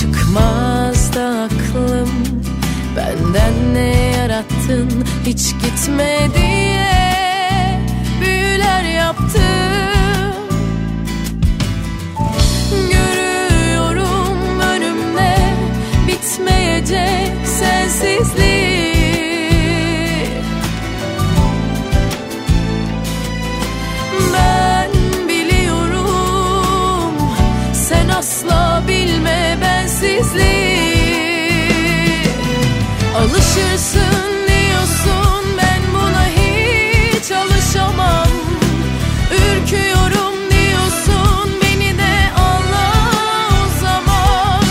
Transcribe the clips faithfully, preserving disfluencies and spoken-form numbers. Çıkmaz da aklım benden ne yarattın hiç gitme diye büyüler yaptım. Görüyorum önümde bitmeyecek sensizliği. Ben biliyorum sen asla bilme bensizliği. Alışırsın diyorsun, ben buna hiç alışamam. Ürküyorum diyorsun, beni de anla o zaman.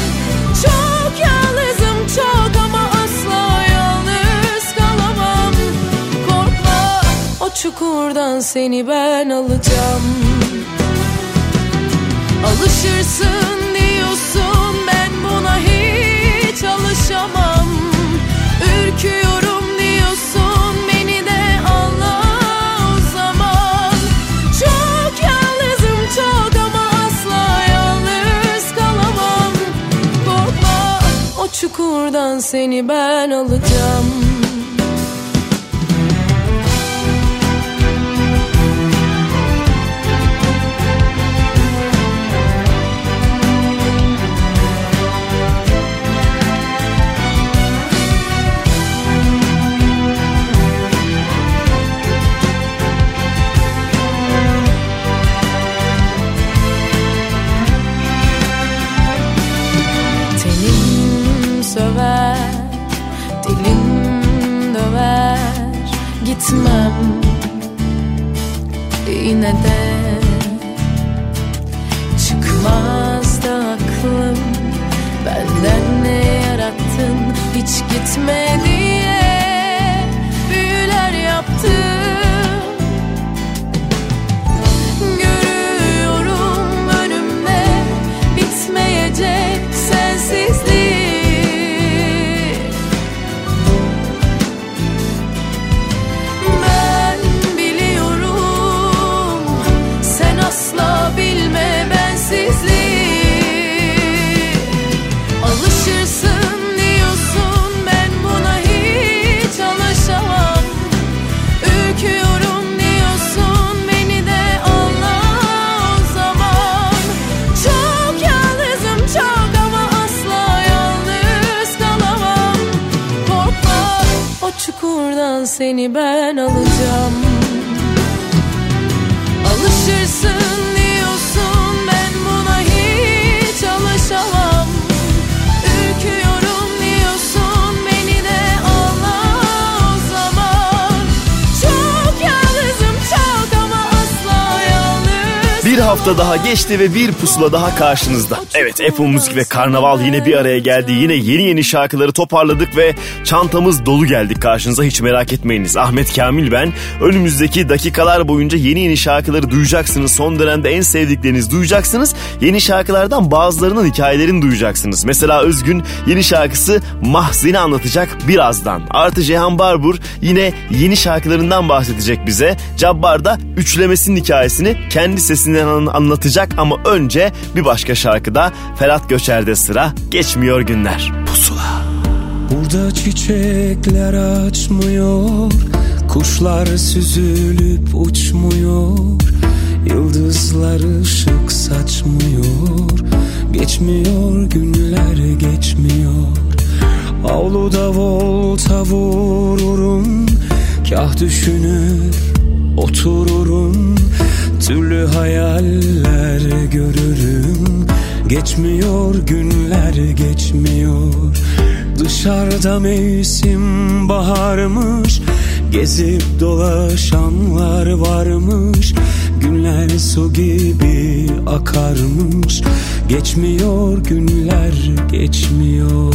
Çok yalnızım çok ama asla yalnız kalamam. Korkma, o çukurdan seni ben alacağım. Alışırsın diyorsun, ben buna hiç alışamam. Ürküyorum çukurdan seni ben alacağım. Gitmem yine de. Çıkmaz da aklım benden ne yarattın hiç gitme diye büyüler yaptım. Görüyorum önümde bitmeyecek sensizliği. Seni ben alacağım. Alışırsın diyorsun, ben buna hiç alışamam. Ürküyorum diyorsun, beni de anla o zaman. Çok yalnızım çok ama asla yalnız. Bir hafta daha geçti ve bir pusula daha karşınızda. Evet, Apple Müzik ve Karnaval yine bir araya geldi. Yine yeni yeni şarkıları toparladık ve çantamız dolu geldik karşınıza. Hiç merak etmeyiniz. Ahmet Kamil ben. Önümüzdeki dakikalar boyunca yeni yeni şarkıları duyacaksınız. Son dönemde en sevdiklerinizi duyacaksınız. Yeni şarkılardan bazılarının hikayelerini duyacaksınız. Mesela Özgün yeni şarkısı Mahsen'i anlatacak birazdan. Artı Jehan Barbur yine yeni şarkılarından bahsedecek bize. Cabbar da Üçlemesinin hikayesini kendi sesinden anlatacak ama önce bir başka şarkıda Ferhat Göçer'de sıra. Geçmiyor günler. Pusula. Burada çiçekler açmıyor, kuşlar süzülüp uçmuyor, yıldızlar ışık saçmıyor. Geçmiyor günler, geçmiyor. Avluda volta vururum, kah düşünür otururum, türlü hayaller görürüm. Geçmiyor günler, geçmiyor. Dışarıda mevsim baharmış, gezip dolaşanlar varmış. Günler su gibi akarmış. Geçmiyor günler, geçmiyor.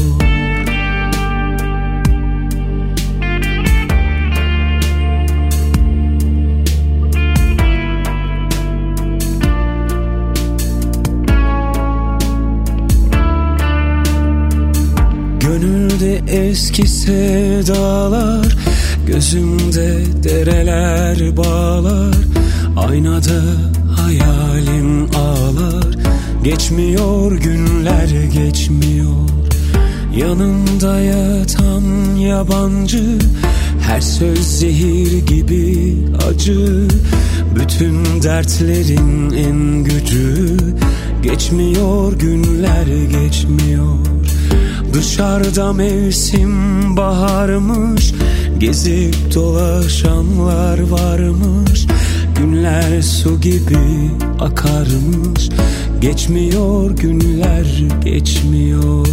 Gönülde eski sevdalar, gözümde dereler bağlar, aynada hayalim ağlar. Geçmiyor günler, geçmiyor. Yanımda yatan yabancı, her söz zehir gibi acı. Bütün dertlerin en gücü. Geçmiyor günler, geçmiyor. Dışarıda mevsim baharmış, gezip dolaşanlar varmış. Günler su gibi akarmış. Geçmiyor günler, geçmiyor.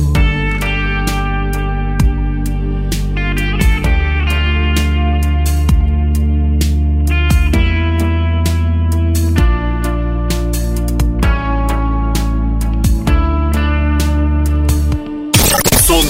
Son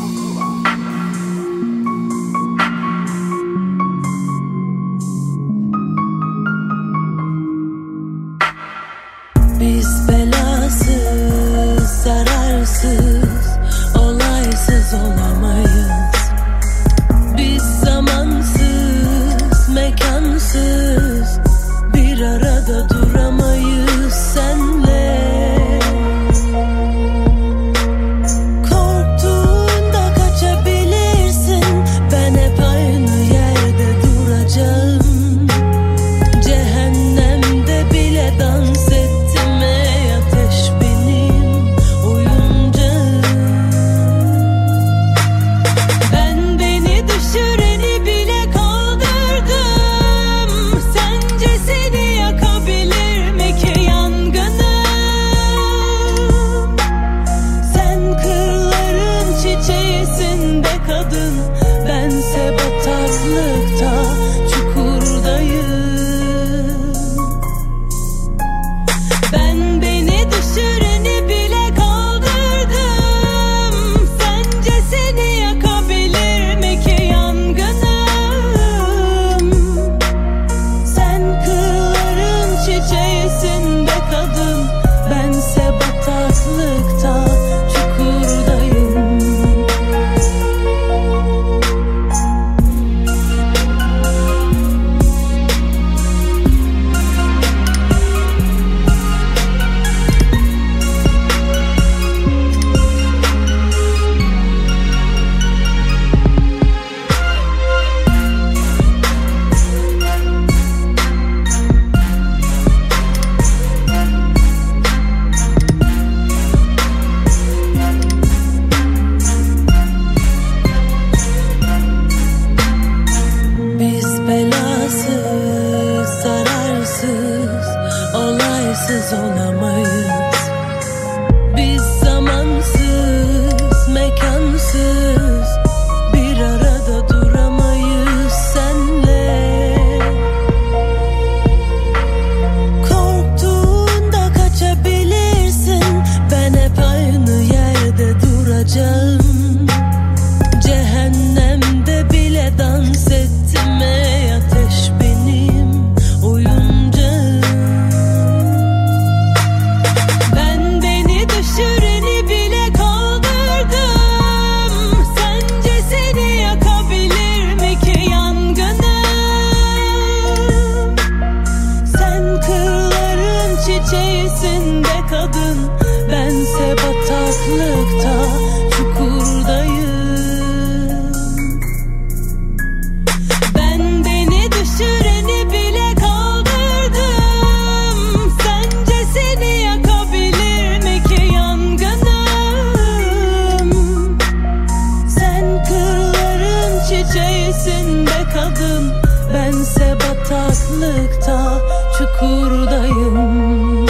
Çukurdayım.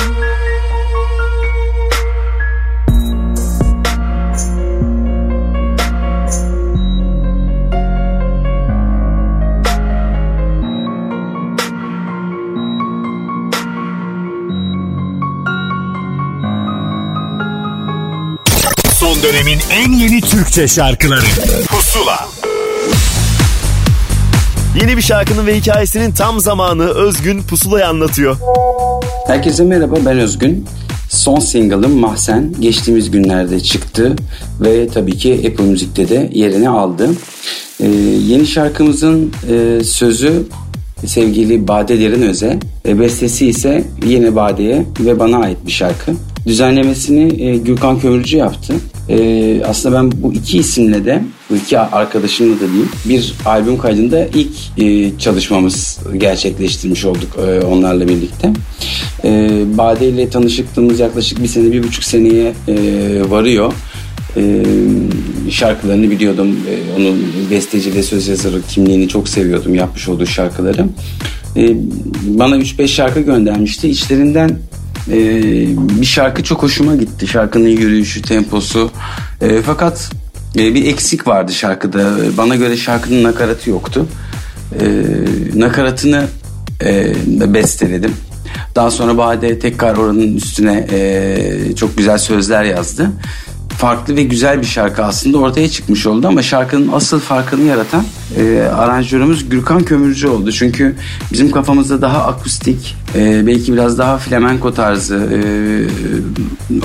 Son dönemin en yeni Türkçe şarkıları Pusula. Yeni bir şarkının ve hikayesinin tam zamanı. Özgün Pusula'yı anlatıyor. Herkese merhaba, ben Özgün. Son single'ım Mahsen geçtiğimiz günlerde çıktı ve tabii ki Apple Müzik'te de yerini aldı. Ee, yeni şarkımızın e, sözü sevgili Bade Derin Öze, e, bestesi ise yine Bade'ye ve bana ait bir şarkı. Düzenlemesini e, Gürkan Kömürcü yaptı. E, aslında ben bu iki isimle de, bu iki arkadaşımla da diyeyim, bir albüm kaydında ilk e, çalışmamız gerçekleştirmiş olduk e, onlarla birlikte. E, Bade ile tanıştığımız yaklaşık bir sene, bir buçuk seneye e, varıyor. E, şarkılarını biliyordum. E, onun besteci ve söz yazarı kimliğini çok seviyordum, yapmış olduğu şarkıları. E, bana üç beş şarkı göndermişti. İçlerinden Ee, bir şarkı çok hoşuma gitti. Şarkının yürüyüşü, temposu. Ee, fakat e, bir eksik vardı şarkıda. Bana göre şarkının nakaratı yoktu. Ee, nakaratını e, besteledim. Daha sonra Bade tekrar oranın üstüne e, çok güzel sözler yazdı. Farklı ve güzel bir şarkı aslında ortaya çıkmış oldu ama şarkının asıl farkını yaratan e, aranjörümüz Gürkan Kömürcü oldu. Çünkü bizim kafamızda daha akustik, e, belki biraz daha flamenko tarzı, e,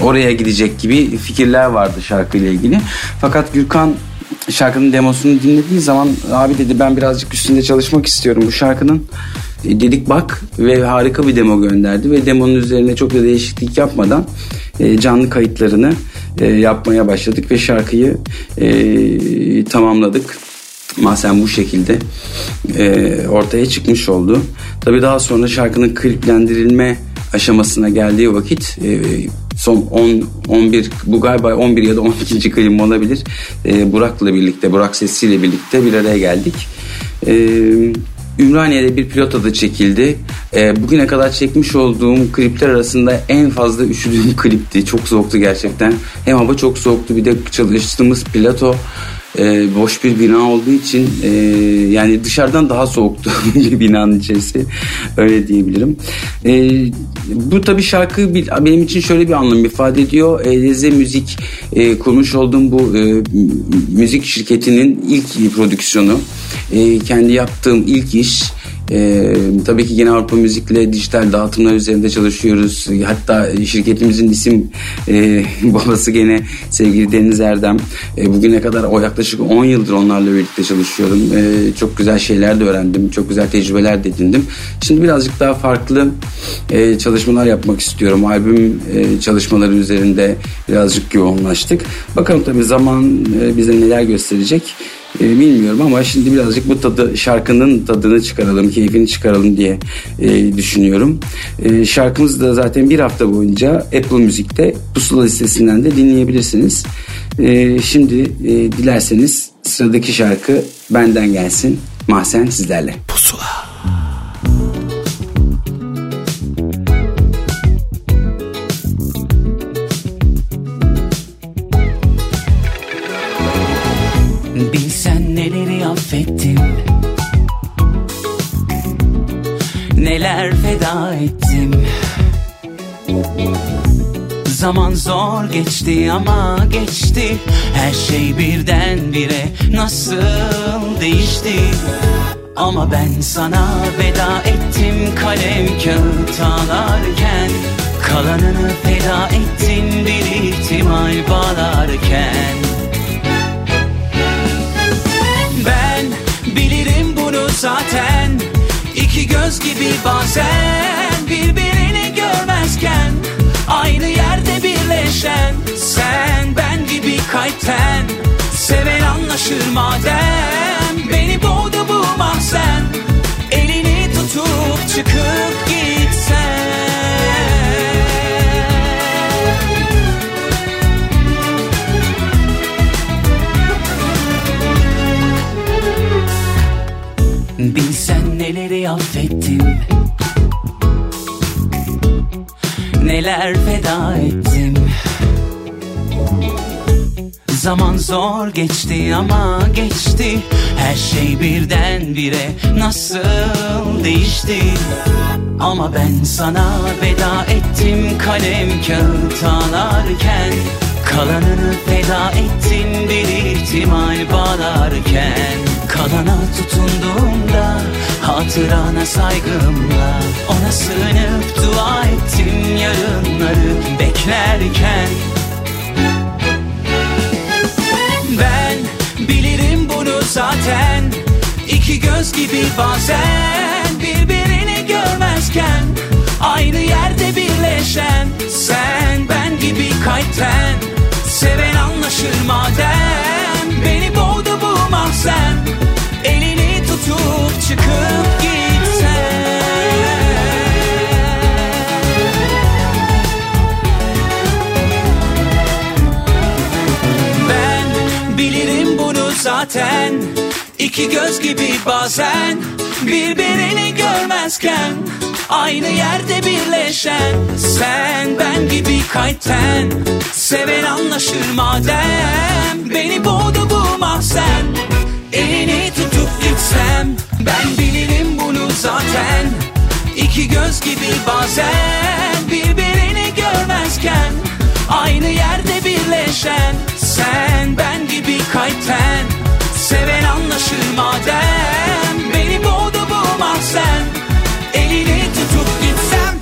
oraya gidecek gibi fikirler vardı şarkıyla ilgili. Fakat Gürkan şarkının demosunu dinlediği zaman, abi dedi, ben birazcık üstünde çalışmak istiyorum bu şarkının. Dedik bak, ve harika bir demo gönderdi ve demonun üzerine çok da değişiklik yapmadan canlı kayıtlarını yapmaya başladık ve şarkıyı tamamladık. Mahsen bu şekilde ortaya çıkmış oldu. Tabii daha sonra şarkının kliplendirilme aşamasına geldiği vakit son on on bir, bu galiba on bir ya da on ikinci klibim olabilir, Burak'la birlikte, Burak Sesli ile birlikte bir araya geldik. Ümraniye'de bir pilot ada çekildi. E, bugüne kadar çekmiş olduğum klipler arasında en fazla üşüdüğüm klipti. Çok soğuktu gerçekten. Hem hava çok soğuktu, bir de çalıştığımız plato e, boş bir bina olduğu için e, yani dışarıdan daha soğuktu binanın içerisi. Öyle diyebilirim. E, bu tabii şarkı benim için şöyle bir anlam ifade ediyor. E Z Müzik e, kurmuş olduğum bu e, müzik şirketinin ilk prodüksiyonu. E, kendi yaptığım ilk iş. E, tabii ki gene Avrupa Müzik'le dijital dağıtımlar üzerinde çalışıyoruz. Hatta şirketimizin isim e, babası gene sevgili Deniz Erdem. E, bugüne kadar o yaklaşık on yıldır onlarla birlikte çalışıyorum. E, çok güzel şeyler de öğrendim. Çok güzel tecrübeler de edindim. Şimdi birazcık daha farklı e, çalışmalar yapmak istiyorum. Albüm e, çalışmaları üzerinde birazcık yoğunlaştık. Bakalım tabii zaman e, bize neler gösterecek. Bilmiyorum ama şimdi birazcık bu tadı, şarkının tadını çıkaralım, keyfini çıkaralım diye e, düşünüyorum. E, şarkımız da zaten bir hafta boyunca Apple Music'te Pusula listesinden de dinleyebilirsiniz. E, şimdi e, dilerseniz sıradaki şarkı benden gelsin. Mahsen sizlerle. Pusula. Affettim, neler feda ettim. Zaman zor geçti ama geçti. Her şey birdenbire nasıl değişti? Ama ben sana veda ettim, kalem kağıt ağlarken. Kalanını feda ettim bir ihtimal bağlarken. Zaten iki göz gibi bazen birbirini görmezken aynı yerde birleşen sen ben gibi kalpten seven anlaşır madem beni boğdu bu mahzen elini tutup çıkıp gitsen. Bilsen neleri affettim, neler feda ettim. Zaman zor geçti ama geçti. Her şey birdenbire nasıl değişti? Ama ben sana veda ettim, kalem kağıt ağlarken. Kalanını feda ettin bir ihtimal bağlarken, kalana tutunduğumda hatırana saygımla ona sığınıp dua ettim yarınları beklerken. Ben bilirim bunu zaten, iki göz gibi bazen birbirini görmezken aynı yerde birleşen, sen ben gibi kalpten seven anlaşır madem. Beni boğdu bu mahzen, elini tutup çıkıp gitsen. Ben bilirim bunu zaten, İki göz gibi bazen birbirini görmezken aynı yerde birleşen, sen ben gibi kalpten seven anlaşır madem. Beni boğdu bu mahzen, elini tutup gitsem. Ben bilirim bunu zaten, İki göz gibi bazen birbirini görmezken aynı yerde birleşen, sen ben gibi kalpten seven anlaşır madem. Beni boğdu bu mahzen, elini tutup gitsem.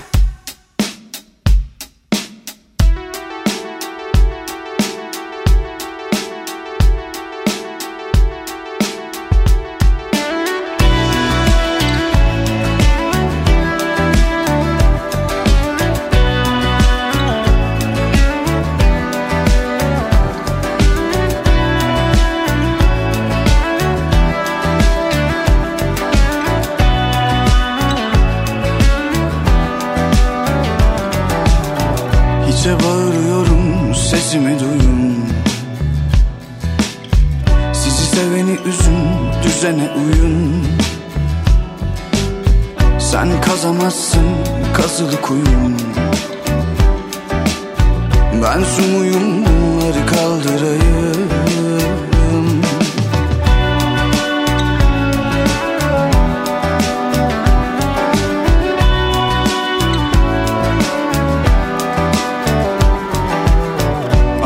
Kazamazsın kazılı kuyum, ben su muyum bunları kaldırayım.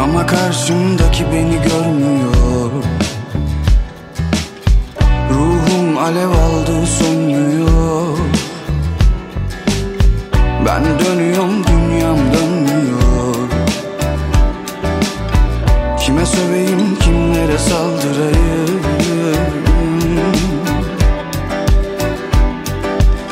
Ama karşımdaki beni görmüyor, ruhum alev aldı sönmüyor. Ben dönüyorum, dünyam dönmüyor. Kime söveyim, kimlere saldırayım?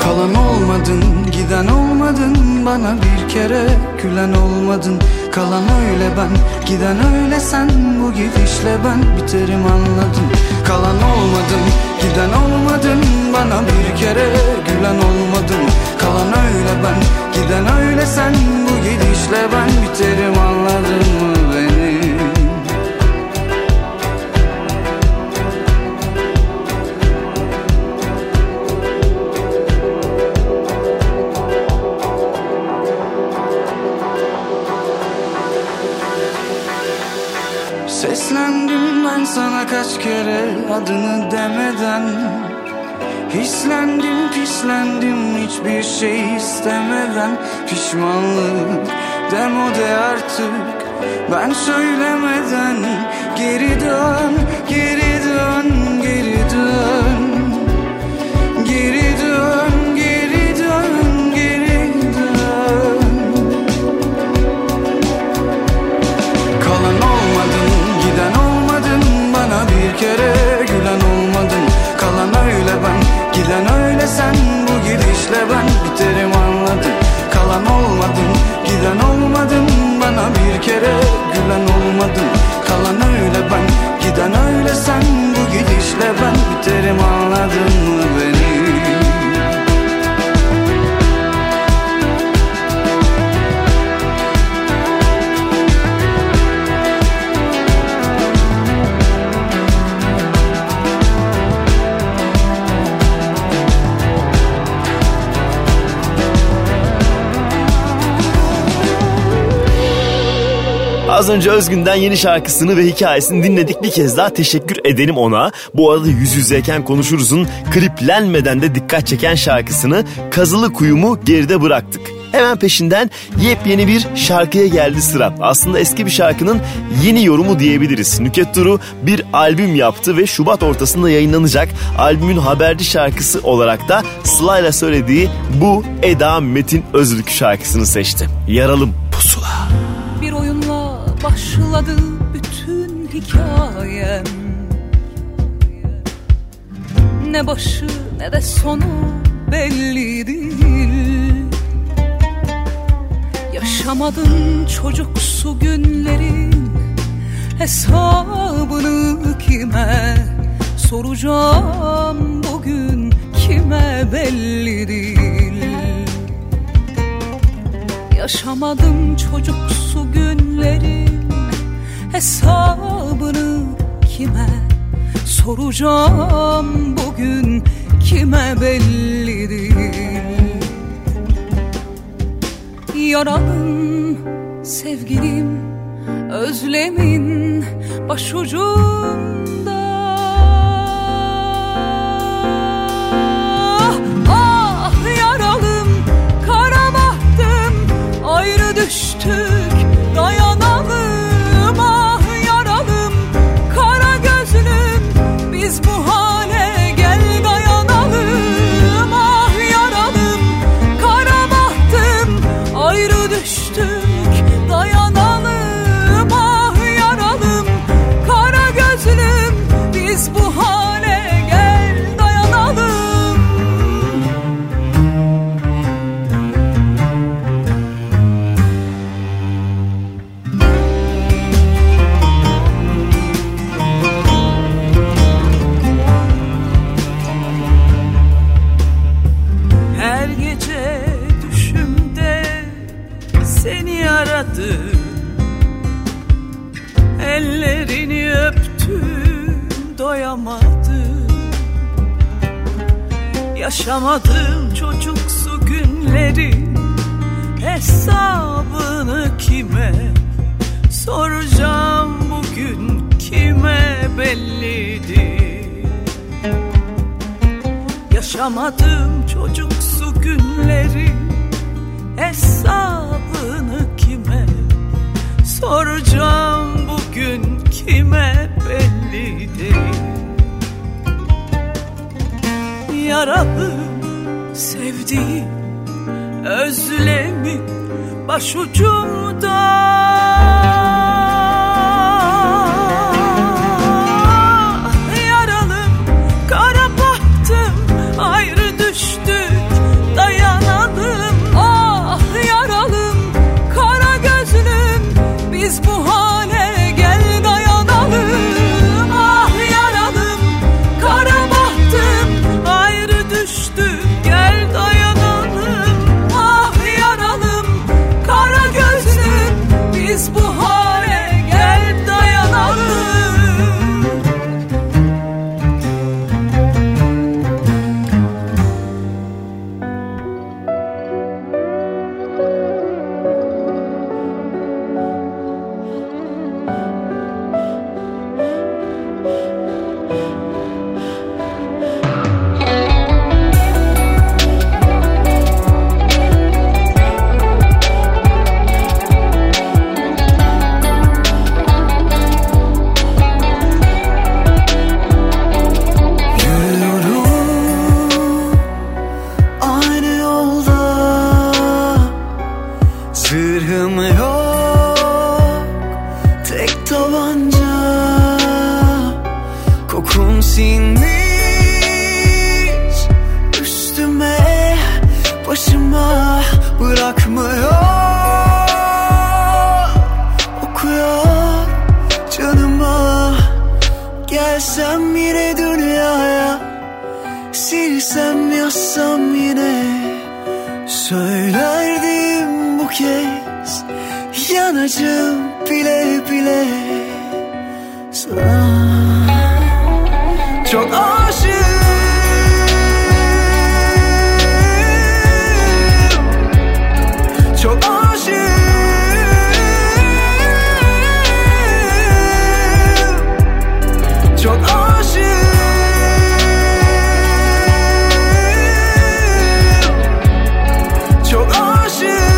Kalan olmadın, giden olmadın, bana bir kere gülen olmadın. Kalan öyle ben, giden öyle sen, bu gidişle ben biterim anladım. Kalan olmadın, giden olmadın, bana bir kere gülen olmadın. Kalan öyle ben, giden öyle sen, bu gidişle ben biterim anladın mı beni? Seslendim ben sana kaç kere adını demeden, hislendim pislendim hiçbir şey istemeden. Pişmanlık demode artık ben söylemeden. Geri dön, geri dön, geri dön, geri dön, geri dön, geri dön. Kalan olmadın, giden olmadın, bana bir kere gülen olmadın. Kalan öyle ben, giden öyle sen, bu gidişle ben biterim anladın. Kalan olmadın, giden olmadın, bana bir kere gülen olmadın. Kalan öyle ben, giden öyle sen, bu gidişle ben biterim anladın mı beni? Az önce Özgün'den yeni şarkısını ve hikayesini dinledik. Bir kez daha teşekkür edelim ona. Bu arada yüz yüzeyken konuşuruzun kliplenmeden de dikkat çeken şarkısını, Kazılı Kuyumu geride bıraktık. Hemen peşinden yepyeni bir şarkıya geldi sıra. Aslında eski bir şarkının yeni yorumu diyebiliriz. Nükhet Duru bir albüm yaptı ve Şubat ortasında yayınlanacak. Albümün haberci şarkısı olarak da Sıla'yla söylediği bu Eda Metin Özlük şarkısını seçti. Yaralım Pusula. Bir oyunla başladı bütün hikayem. Ne başı ne de sonu belli değil. Yaşamadın çocuksu günlerin hesabını kime soracağım bugün, kime belli değil. Yaşamadım çocuksu günlerin hesabını kime soracağım bugün, kime belli değil. Yaralım sevgilim, özlemin başucumda. Ah yaralım, kara bahtım, ayrı düştük dayanalım. Ah yaralım, kara gözlüm, biz bu hale gel dayanalım. Ah yaralım, kara bahtım, ayrı düştük dayanalım. Ah yaralım, kara gözlüm, biz bu hale gel dayanalım. Her gece düşümde seni aradım, ellerini öptüm, doyamadım. Yaşamadım çocuksu günlerin hesabını kime soracağım bugün, kime belli değil. Yaşamadım çocuksu günlerin hesabını kime soracağım bugün, kime belli değil. Yaralı sevdiğim özlemi başucumda. Yaralım kara bahtım, ayrı düştük dayanalım. Ah yaralım kara gözlüm, biz bu hale gel dayanalım. Ah yaralım kara bahtım, ayrı düştük gel dayanalım. Ah yaralım kara gözlüm, biz bu hale gel dayanalım. Yürürüm aynı yolda, zırhım yok, tek tabanca. Kokum sinmiş üstüme, başıma bırakmıyor. Okuyor canıma, gelsem yine dünyaya, silsem yazsam yine. Söylerdim bu kez, yanacağım bile bile sana. Çok aşığım, çok aşığım, çok aşığım, çok aşığım.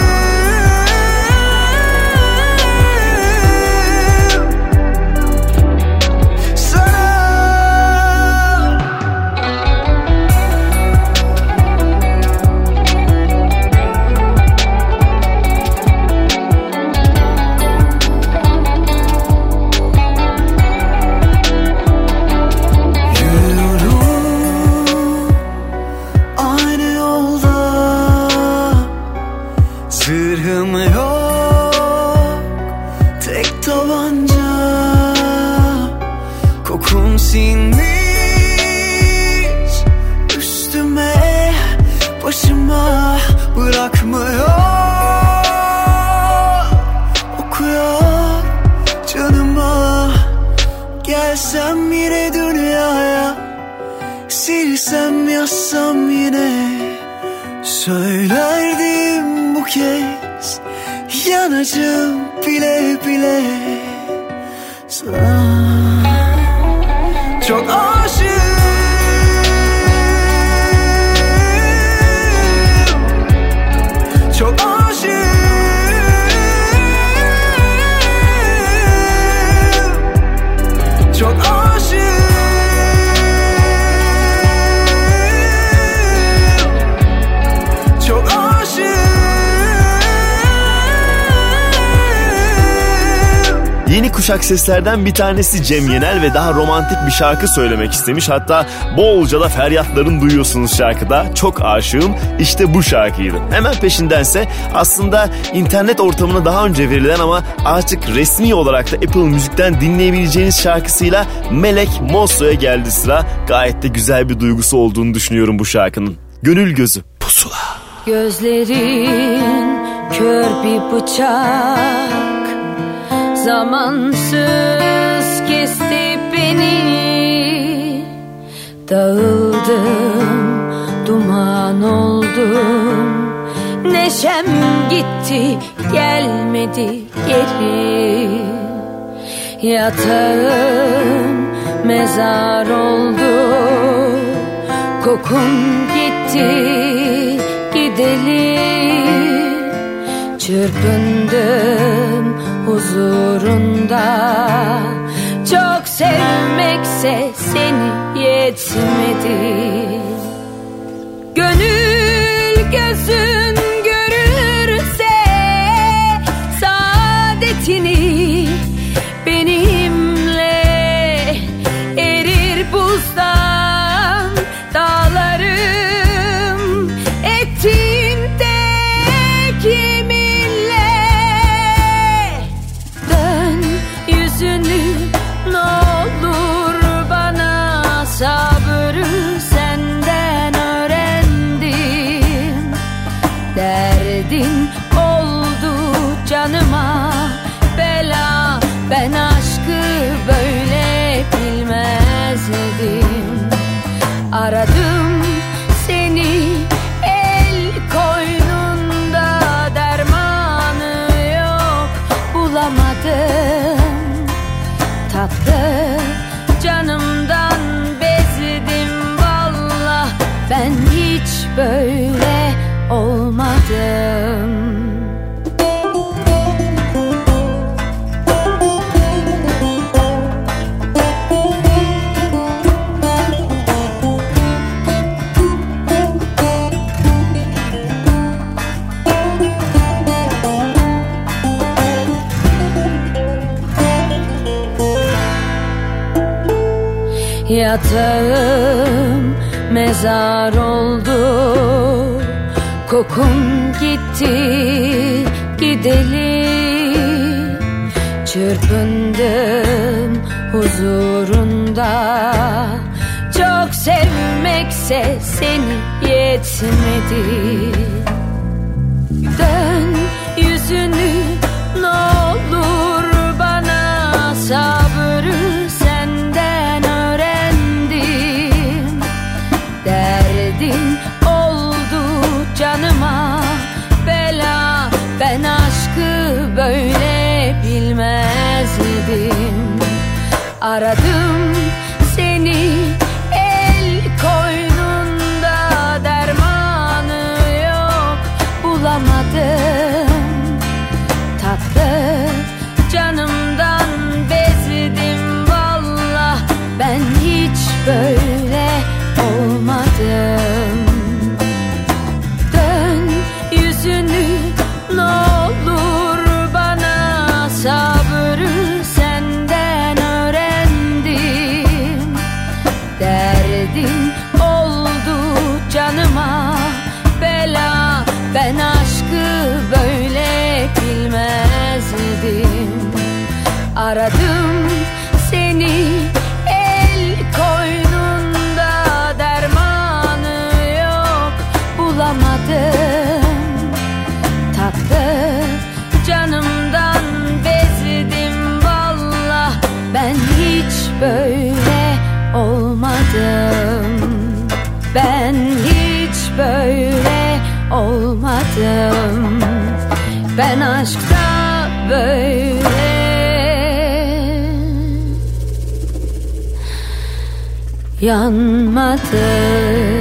mı yok? Tek tabanca kokun sinmiş üstüme, başıma bırakmıyor. Okuyor canıma, gelsem yine dünyaya, silsem yazsam yine. Söylerdim bu kez, yanacağım bile bile sana. Çok aşığım, çok aşığım, çok aşığım. Yeni kuşak seslerden bir tanesi Cem Yenel ve daha romantik bir şarkı söylemek istemiş. Hatta bolca da feryatlarını duyuyorsunuz şarkıda. Çok aşığım işte bu şarkıydı. Hemen peşindense aslında internet ortamına daha önce verilen ama artık resmi olarak da Apple Müzik'ten dinleyebileceğiniz şarkısıyla Melek Mosso'ya geldi sıra. Gayet de güzel bir duygusu olduğunu düşünüyorum bu şarkının. Gönül gözü. Pusula. Gözlerin kör bir bıçak, zamansız kesti beni. Dağıldım, duman oldum, neşem gitti, gelmedi geri. Yatağım mezar oldu, kokum gitti, gidelim. Çırpındım huzurunda, çok sevmekse seni yetmedi. Gönül gözün görürse saadetini, benimle erir buzdan dağlarım. Ettiğin tek aradım seni, el koynunda dermanı yok, bulamadım. Tatlı canımdan bezdim, valla ben hiç böyle olmadım. Yatağım mezar oldu, kokum gitti, gidelim. Çırpındım huzurunda, çok sevmekse seni yetmedi. Dön yüzünü ne olur bana, sabrı böyle bilmezdim. Aradım seni, el koynunda dermanı yok, bulamadım. Tatlı canımdan bezdim, valla ben hiç böyle olmadım. Dön yüzünü ne olur, sabrı senden öğrendim. böyle yanmadım.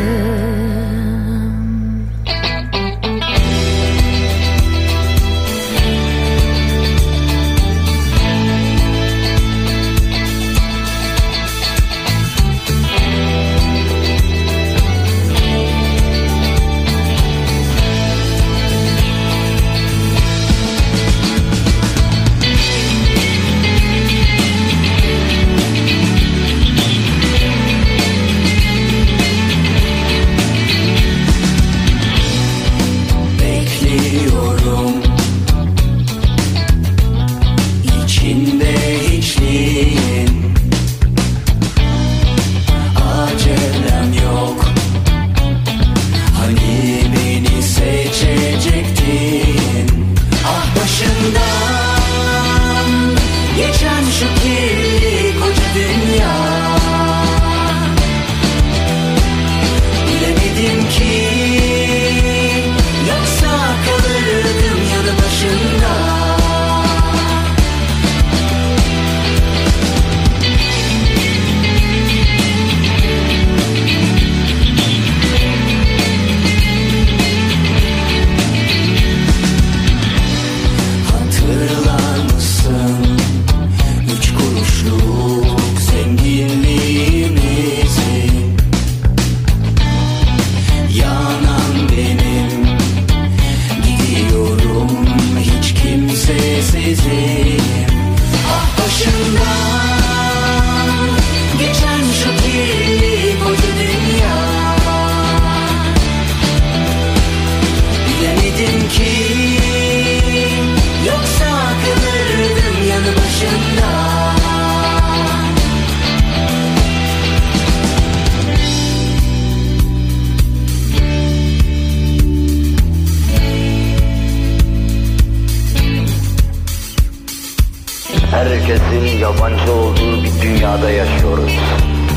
Herkesin yabancı olduğu bir dünyada yaşıyoruz.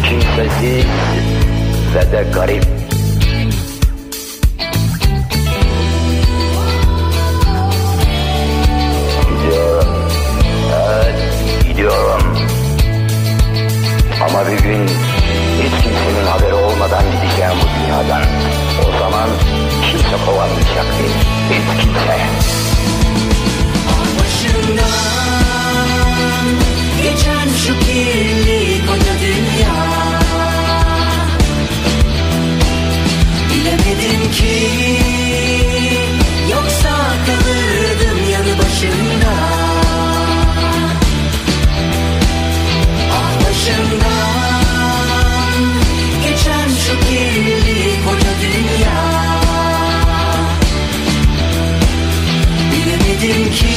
Kimsesiz ve de garip. Gidiyorum. Evet, gidiyorum. Ama bir gün hiç kimsenin haberi olmadan gideceğim bu dünyadan. O zaman kimse kovalayacak değil. Hiç kimse. Başından geçen şu kirli koca dünya, bilemedim ki yoksa kalırdım yanı başında. Ah başından geçen şu kirli koca dünya, bilemedim ki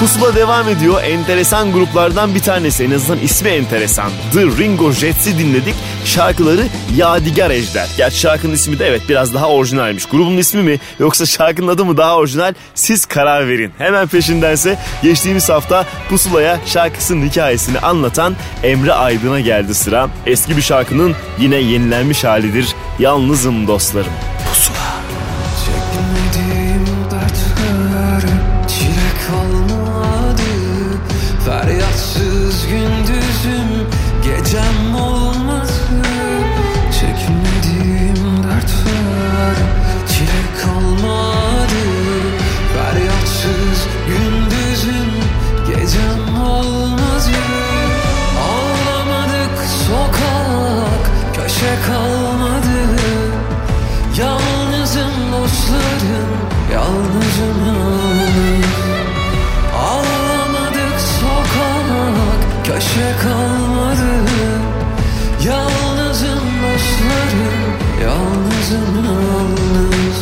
Pusula devam ediyor. Enteresan gruplardan bir tanesi. En azından ismi enteresan. The Ringo Jets'i dinledik. Şarkıları Yadigar Ejder. Gerçi şarkının ismi de evet biraz daha orijinalmiş. Grubun ismi mi yoksa şarkının adı mı daha orijinal? Siz karar verin. Hemen peşindense geçtiğimiz hafta Pusula'ya şarkısının hikayesini anlatan Emre Aydın'a geldi sıra. Eski bir şarkının yine yenilenmiş halidir. Yalnızım dostlarım. Pusula. Feryatsız gündüzüm, gecem olmazdı. Çekinmediğim dertler, çile kalmadı. Feryatsız gündüzüm, gecem olmazdı. Ağlamadık sokak, köşe kalmadı. Yalnızım dostlarım, yalnızım yalnız. Köşe kalmadı. Yalnızım dostlarım, yalnızım yalnız.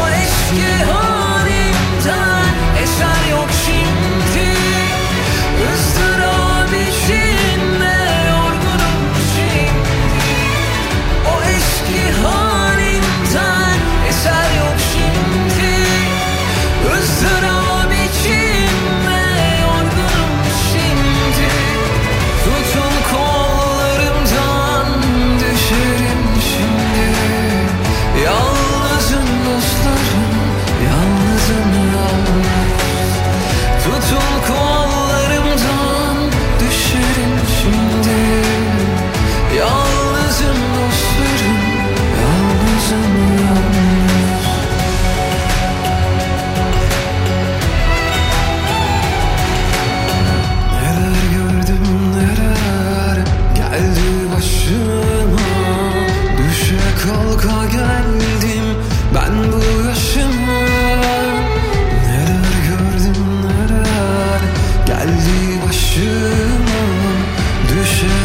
O eski halimden eser yok şimdi. Izdırap içinde yorgunum şimdi. O eski halimden eser yok şimdi. Sıram içimde yorgunum şimdi.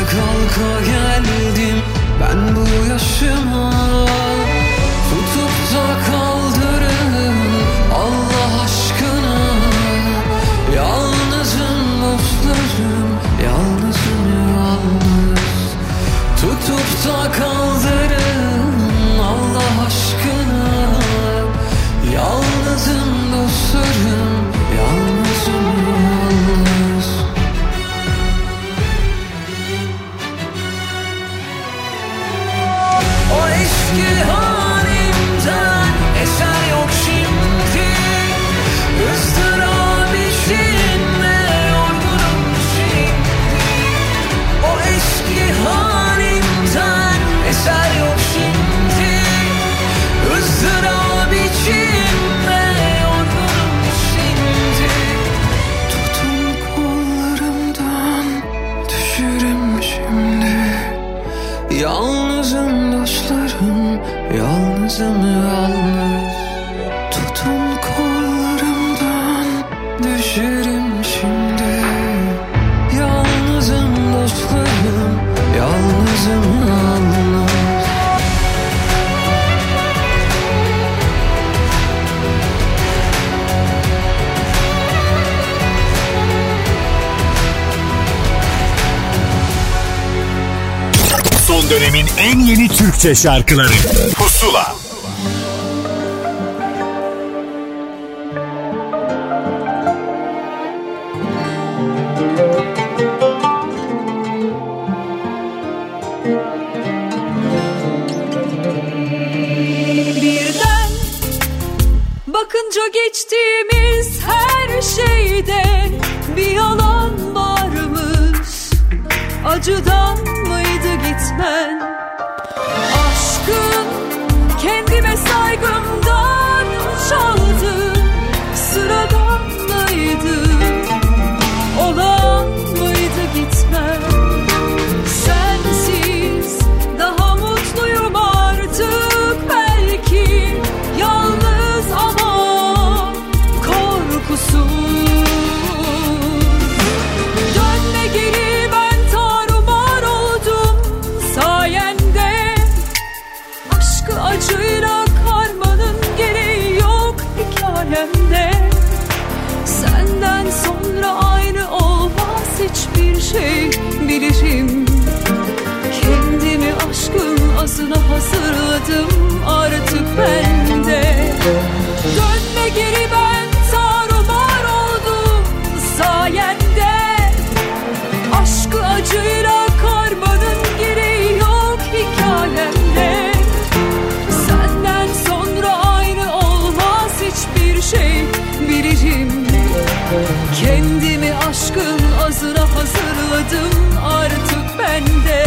kalka geldim ben bu yaşıma. Tutup da kaldırın Allah aşkına. Yalnızım dostlarım, yalnızım yalnız. Tutup da kaldırın Allah aşkına. Yalnızım dostlarım, yalnızım yalnız. O eski halimden eser yok şimdi. Izdırap içinde yorgunum şimdi. O eski halimden eser yok şimdi. Izdırap içinde yorgunum şimdi. Tutun kollarımdan düşürüm şimdi. Yalnızım dostlarım, yalnızım yalnız. Tutun kollarımdan düşürüm şimdi. Yalnızım dostlarım, yalnızım yalnız. Son dönemin en yeni Türkçe şarkıları Pusula. Birden bakınca geçtiğimiz her şeyde bir yalan varmış. Acıdan mıydı gitmen? Aşkın kendime saygımdan çaldı. Sıradan mıydı? Olan mıydı gitmen? Sensiz daha mutluyum artık belki. Yalnız ama korkusuz. Acıyla karmanın gereği yok hikayemde. Senden sonra aynı olmaz hiçbir şey bilirim. Kendimi aşkın azına hazırladım artık ben de. Dönme geri ben tarumar oldum sayende. Aşkı acıyla karmanın gereği yok hikayemde. Şey bilirim. Kendimi aşkın azına hazırladım artık ben de.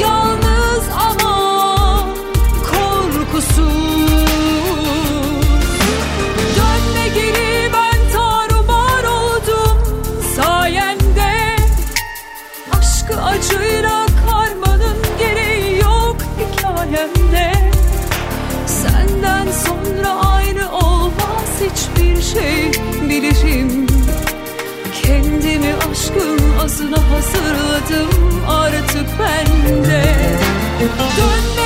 Yalnız ama korkusuz. Dönme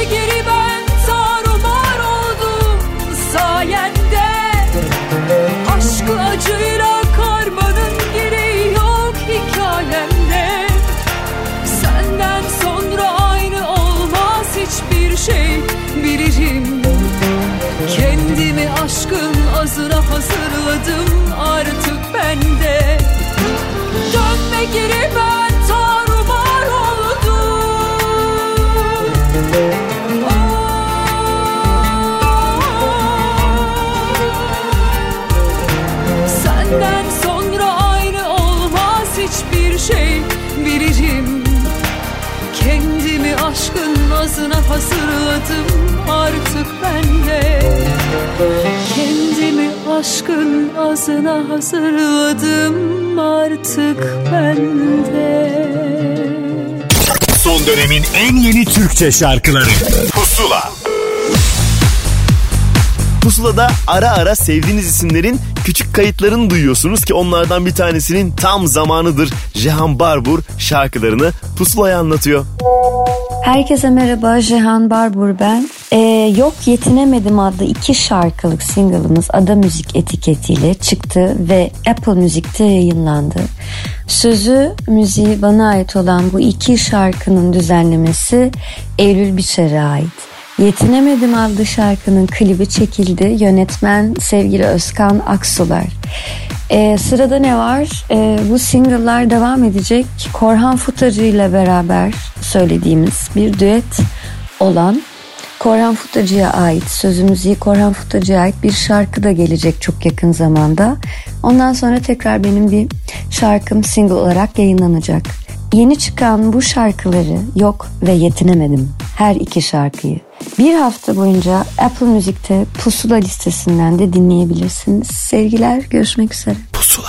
geri ben tarumar oldum sayende. Aşkı acıyla karmanın gereği yok hikayemde. Senden sonra aynı olmaz hiçbir şey bilirim. Kendimi aşkın azına hazırladım artık ben de. Dönme geri ben tarumar oldum sayende. Aşkı acıyla karmanın gereği yok hikayemde. Senden sonra aynı olmaz hiçbir şey bilirim. Kendimi aşkın azına hazırladım artık ben de. Dönme geri ben tarumar oldum. Aa, senden sonra aynı olmaz hiçbir şey bilirim. Kendimi aşkın azına hazırladım artık ben de. aşkın ağzına hazırladım artık ben de. Son dönemin en yeni Türkçe şarkıları Pusula. Pusula'da ara ara sevdiğiniz isimlerin küçük kayıtlarını duyuyorsunuz ki onlardan bir tanesinin tam zamanıdır. Jehan Barbur şarkılarını Pusula'ya anlatıyor. Herkese merhaba, Jehan Barbur ben. Ee, Yok Yetinemedim adlı iki şarkılık single'ımız Ada Müzik etiketiyle çıktı ve Apple Music'te yayınlandı. Sözü, müziği bana ait olan bu iki şarkının düzenlemesi Eylül Biçer'e ait. Yetinemedim adlı şarkının klibi çekildi. Yönetmen sevgili Özkan Aksuver. Ee, sırada ne var? Ee, bu single'lar devam edecek. Korhan Futacı ile beraber söylediğimiz bir düet olan Korhan Futacı'ya ait, sözü müziği Korhan Futacı'ya ait bir şarkı da gelecek çok yakın zamanda. Ondan sonra tekrar benim bir şarkım single olarak yayınlanacak. Yeni çıkan bu şarkıları Yok ve Yetinemedim, her iki şarkıyı bir hafta boyunca Apple Music'te Pusula listesinden de dinleyebilirsiniz. Sevgiler, görüşmek üzere. Pusula.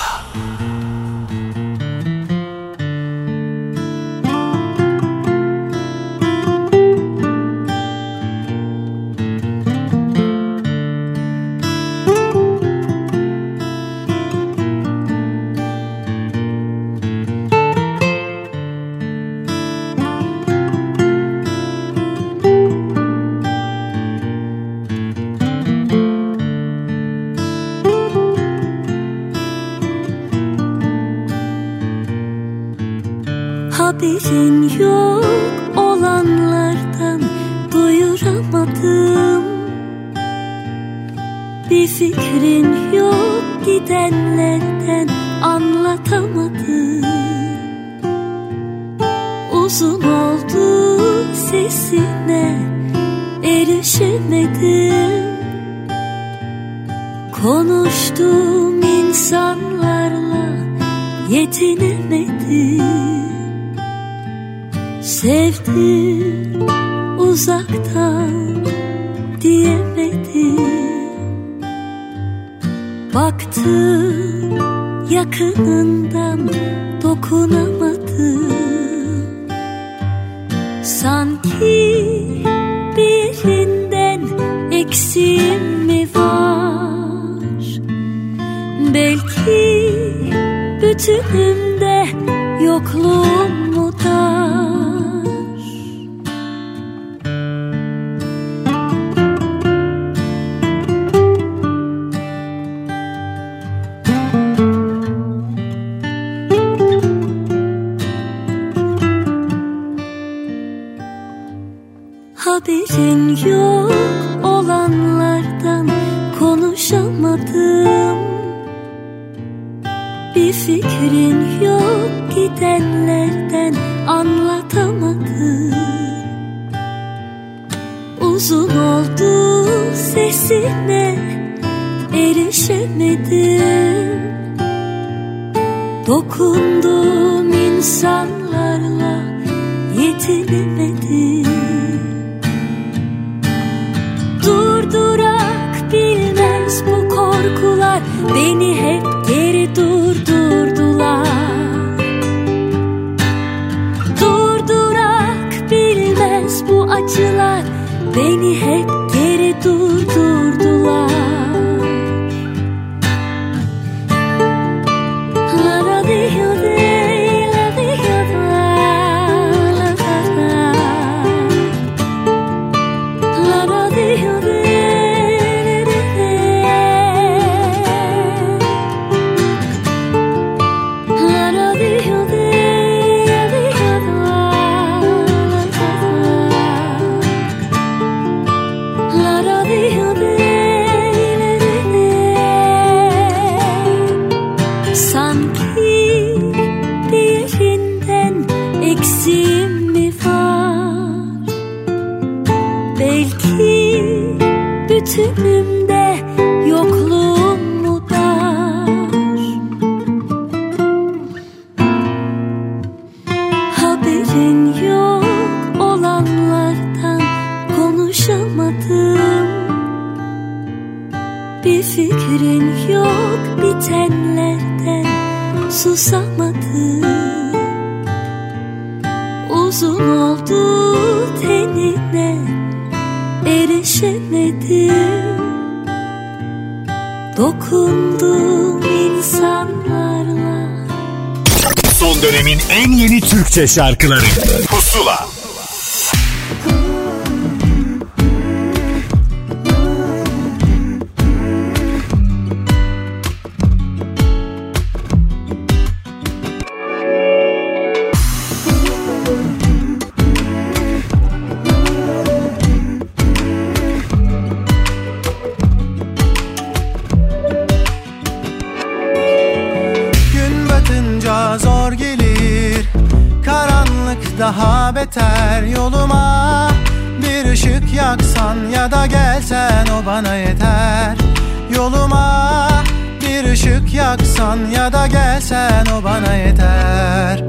Haberin yok olanlardan, duyuramadım. Bir fikrin yok gidenlerden, anlatamadım. Uzun oldu sesine erişemedim. Konuştuğum insanlarla yetinemedim. Sevdim uzaktan diyemedim. Baktım yakınından dokunamadım. Sanki birinden eksiğim mi var? Belki bütünümde yokluğum mu da? Haberin yok olanlardan, konuşamadım. Bir fikrin yok gidenlerden, anlatamadım. Uzun oldu sesine erişemedim. Dokunduğum insanlarla yetinemedim. Durdurak bilmez bu korkular, beni hep geri durdurdular. Durdurak bilmez bu acılar, beni hep geri durdurdular. bir fikrin yok, bitenlerden susamadım. Uzun oldu tenine erişemedim. Dokundum insanlarla. Son dönemin en yeni Türkçe şarkıları Pusula. Daha beter yoluma bir ışık yaksan ya da gelsen o bana yeter. Yoluma bir ışık yaksan ya da gelsen o bana yeter.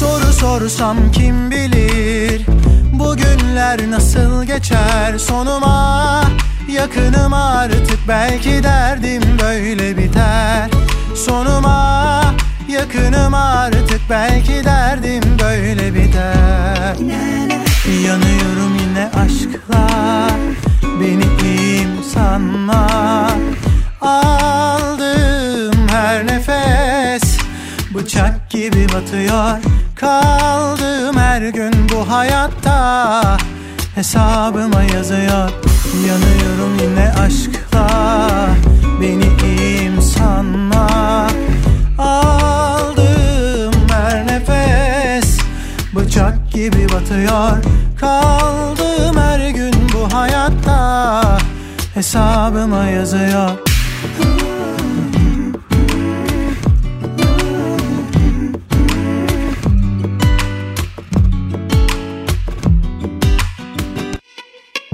Soru sorsam kim bilir bugünler nasıl geçer sonuma. Yakınım artık belki derdim böyle biter sonuma. Yakınım artık belki derdim böyle biter. Yanıyorum yine aşkla, beni iyiyim sanma. Aldığım her nefes bıçak gibi batıyor. Kaldığım her gün bu hayatta hesabıma yazıyor. Yanıyorum yine aşkla, beni iyiyim sanma. Bıçak gibi batıyor. Kaldığım her gün bu hayatta hesabıma yazıyor.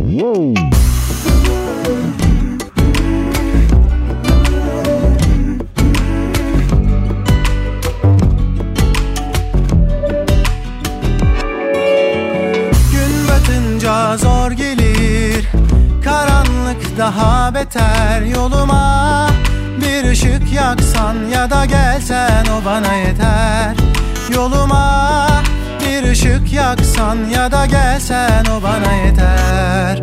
Wow. Zor gelir, karanlık daha beter yoluma. Bir ışık yaksan ya da gelsen o bana yeter. Yoluma bir ışık yaksan ya da gelsen o bana yeter.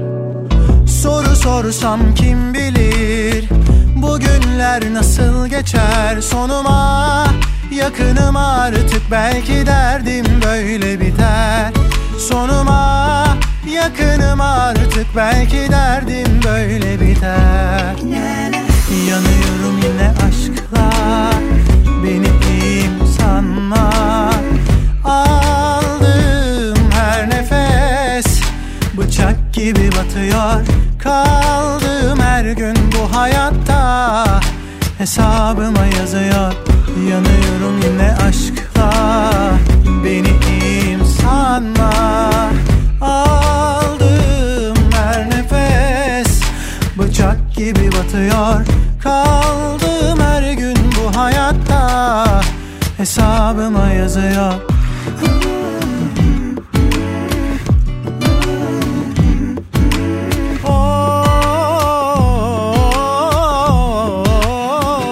Soru sorsam kim bilir bugünler nasıl geçer sonuma. Yakınım artık belki derdim böyle biter sonuma. Yakınım artık belki derdim böyle biter. Yanıyorum yine aşkla, beni iyiyim sanma. Aldığım her nefes bıçak gibi batıyor. Kaldığım her gün bu hayatta hesabıma yazıyor. Yanıyorum yine aşkla, beni iyiyim sanma. Aldığım her nefes bıçak gibi batıyor. Kaldığım her gün bu hayatta hesabıma yazıyor.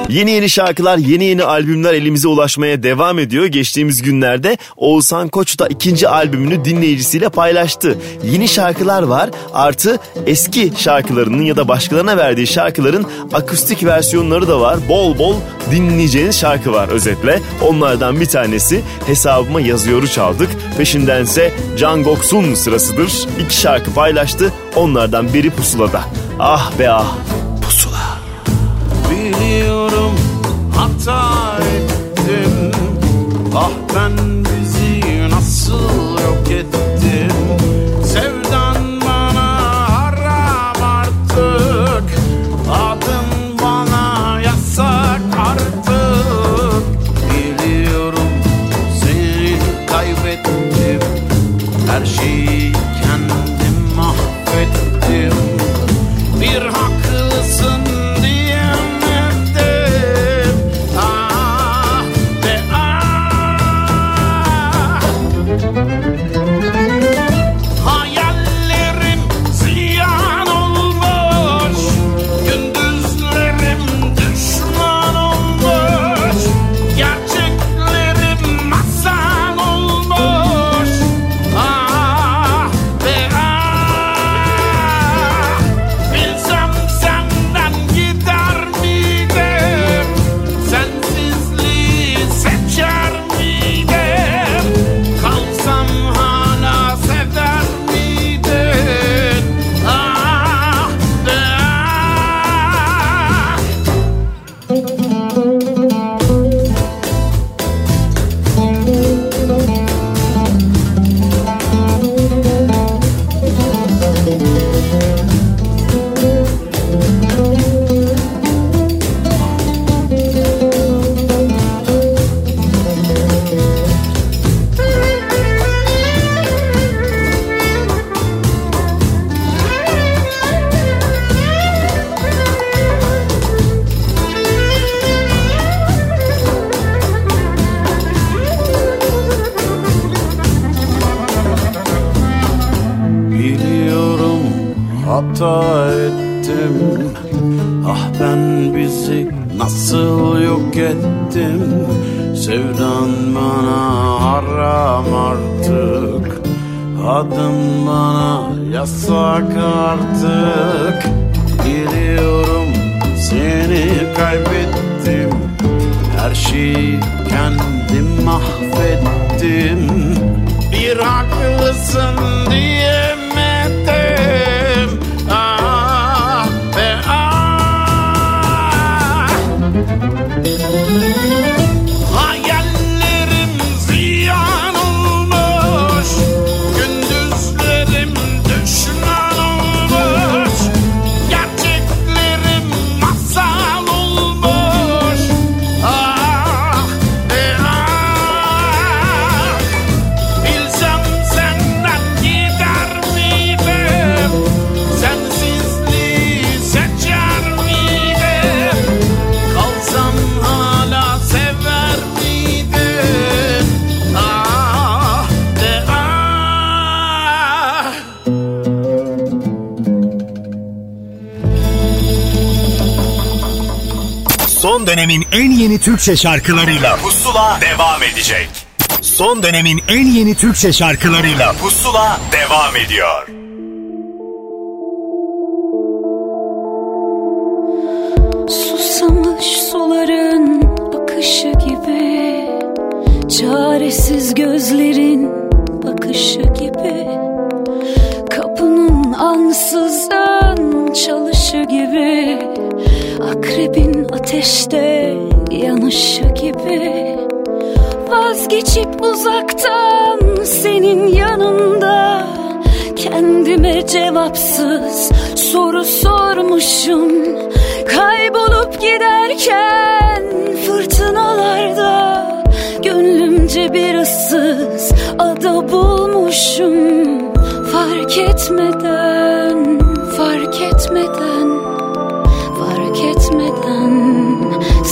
Yeni yeni şarkılar, yeni yeni albümler elimize ulaşmaya devam ediyor. Geçtiğimiz günlerde Oğuzhan Koç da ikinci albümünü dinleyicisiyle paylaştı. Yeni şarkılar var, artı eski şarkılarının ya da başkalarına verdiği şarkıların akustik versiyonları da var. Bol bol dinleyeceğiniz şarkı var özetle. Onlardan bir tanesi Hesabıma Yazıyor'u çaldık. Peşindense Jungoksun sırasıdır. İki şarkı paylaştı, onlardan biri Pusula'da. Ah be ah, Pusula. Biliyorum hata ettim. Ah ben bizi nasıl yok ettim. Sevdan bana haram artık. Adın bana yasak artık. Biliyorum seni kaybettim. Her şeyi kendim mahvettim. Bir haklısın. Thank you. hata ettim. Ah ben bizi nasıl yok ettim. Sevdan bana haram artık. Adım bana yasak artık. Biliyorum seni kaybettim. Her şeyi kendim mahvettim. Bir haklısın diyemedim. Ah be ah. Hayallerim ziyan olmuş. Gündüzlerim düşman olmuş. Gerçeklerim masal olmuş. Ah be ah. Bilsem senden gider miydim? Sensizliği seçer miydim? Kalsam hala sever miydin? Ah be ah. Son dönemin en yeni Türkçe şarkılarıyla Pusula devam edecek. Son dönemin en yeni Türkçe şarkılarıyla Pusula devam ediyor. Susamış suların akışı gibi, çaresiz gözlerin bakışı gibi, kapının ansızdan çalışı gibi, akrebin ateşte yanışı gibi, vazgeçip uzaktan senin yanında kendime cevapsız soru sormuşum. Kaybolup giderken fırtınalarda gönlümce bir ıssız ada bulmuşum. Fark etmeden, fark etmeden, fark etmeden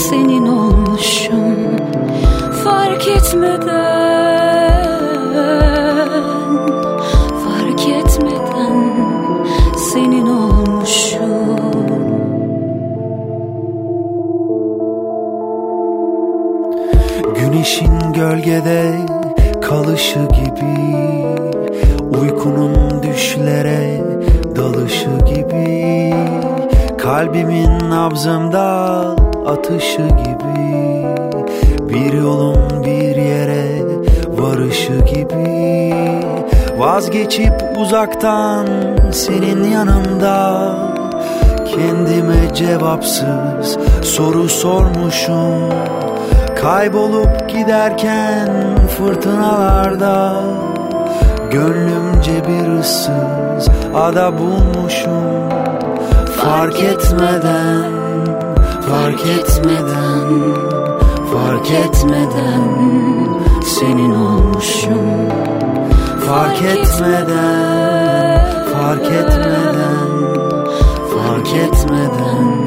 senin olmuşum. Fark etmeden, fark etmeden senin olmuşum. Güneşin gölgede kalışı gibi, uykunun düşlere dalışı gibi, kalbimin nabzımda atışı gibi, bir yolun bir yere varışı gibi, vazgeçip uzaktan senin yanında kendime cevapsız soru sormuşum. Kaybolup giderken fırtınalarda gönlümce bir ıssız ada bulmuşum. Fark etmeden, fark etmeden, fark etmeden senin olmuşum. Fark etmeden, fark etmeden, fark etmeden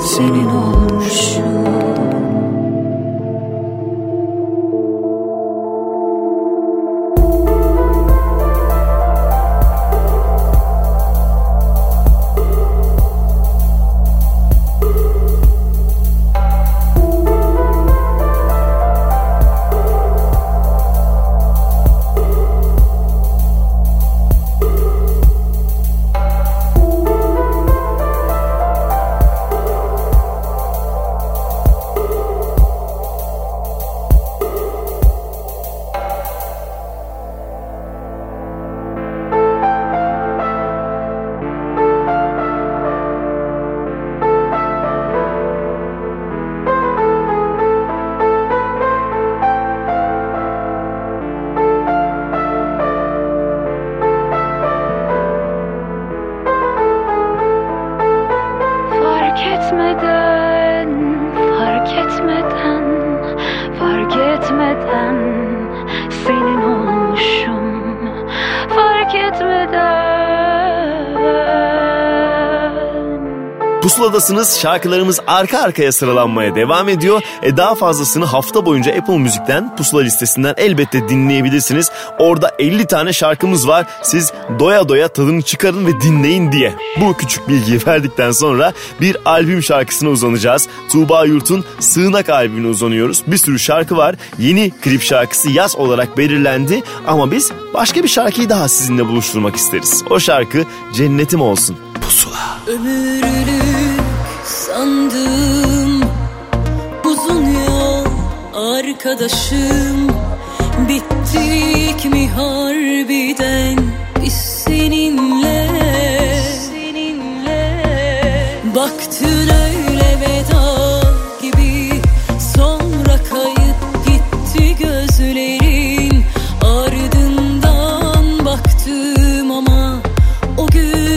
senin olmuşum. Fark etmeden, Pusuladasınız, şarkılarımız arka arkaya sıralanmaya devam ediyor. E daha fazlasını hafta boyunca Apple Music'ten, Pusula listesinden elbette dinleyebilirsiniz. Orada elli tane şarkımız var. Siz doya doya tadını çıkarın ve dinleyin diye. Bu küçük bilgiyi verdikten sonra bir albüm şarkısına uzanacağız. Tuğba Yurt'un Sığınak albümüne uzanıyoruz. Bir sürü şarkı var. Yeni klip şarkısı Yaz olarak belirlendi. Ama biz başka bir şarkıyı daha sizinle buluşturmak isteriz. O şarkı Cennetim Olsun. Pusula. Ömürlük sandım, uzun yol arkadaşım, bittik mi harbiden biz seninle, seninle. Baktın öyle veda gibi, sonra kayıp gitti gözlerin, ardından baktım ama o gün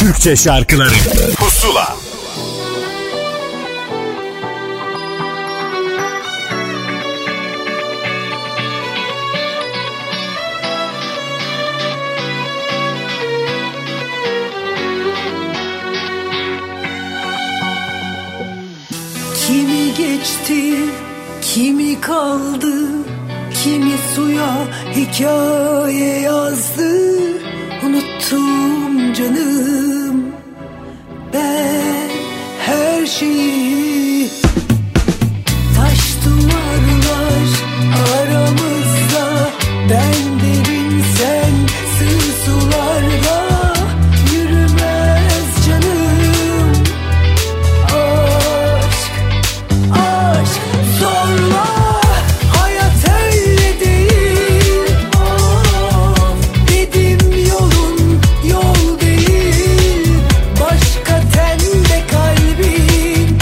Türkçe şarkıları Pusula. Kimi geçti, kimi kaldı, kimi suya hikaye yazdı. Unuttum canım şeyi. Taş duvarlar aramızda, ben derin sen sığ sularda, yürümez canım aşk, aşk sorma, hayat öyle değil, oh, dedim yolun yol değil, başka tende kalbim.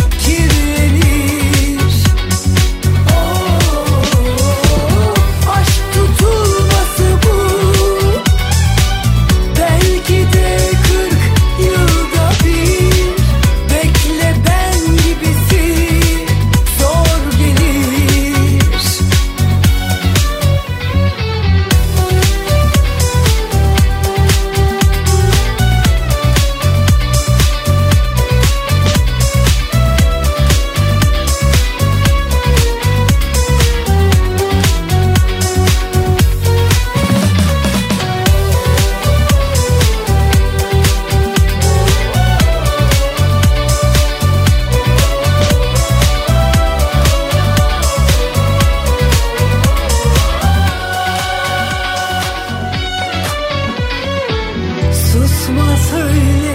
Unutma söyle,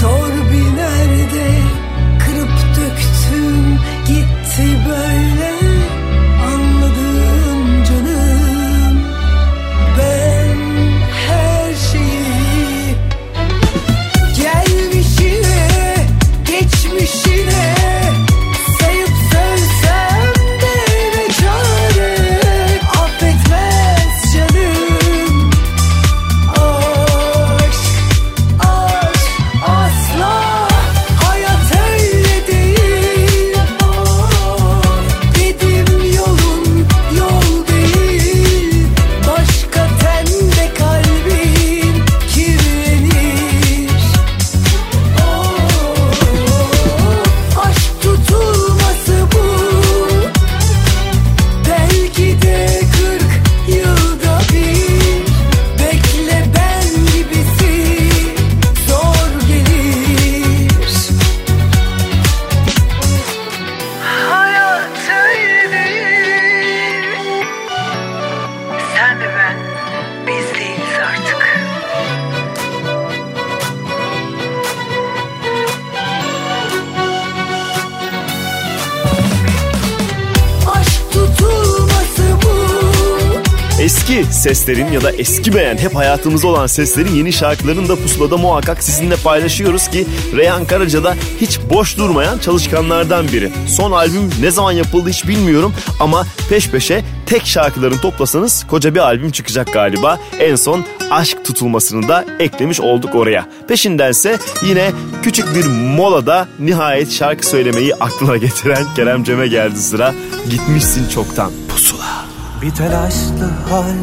sor bir nerede. Kırıp döktüm gitti böyle. Anladın canım, ben her şeyi gelmişine, geçmişine. Seslerin ya da eski beğen, hep hayatımızda olan seslerin yeni şarkılarını da Pusula'da muhakkak sizinle paylaşıyoruz ki Reyhan Karaca da hiç boş durmayan çalışkanlardan biri. Son albüm ne zaman yapıldı hiç bilmiyorum ama peş peşe tek şarkıların toplasanız koca bir albüm çıkacak galiba. En son Aşk Tutulmasını da eklemiş olduk oraya. Peşindense yine küçük bir molada nihayet şarkı söylemeyi aklına getiren Kerem Cem'e geldi sıra. Gitmişsin çoktan Pusula. Bir telaşlı hal,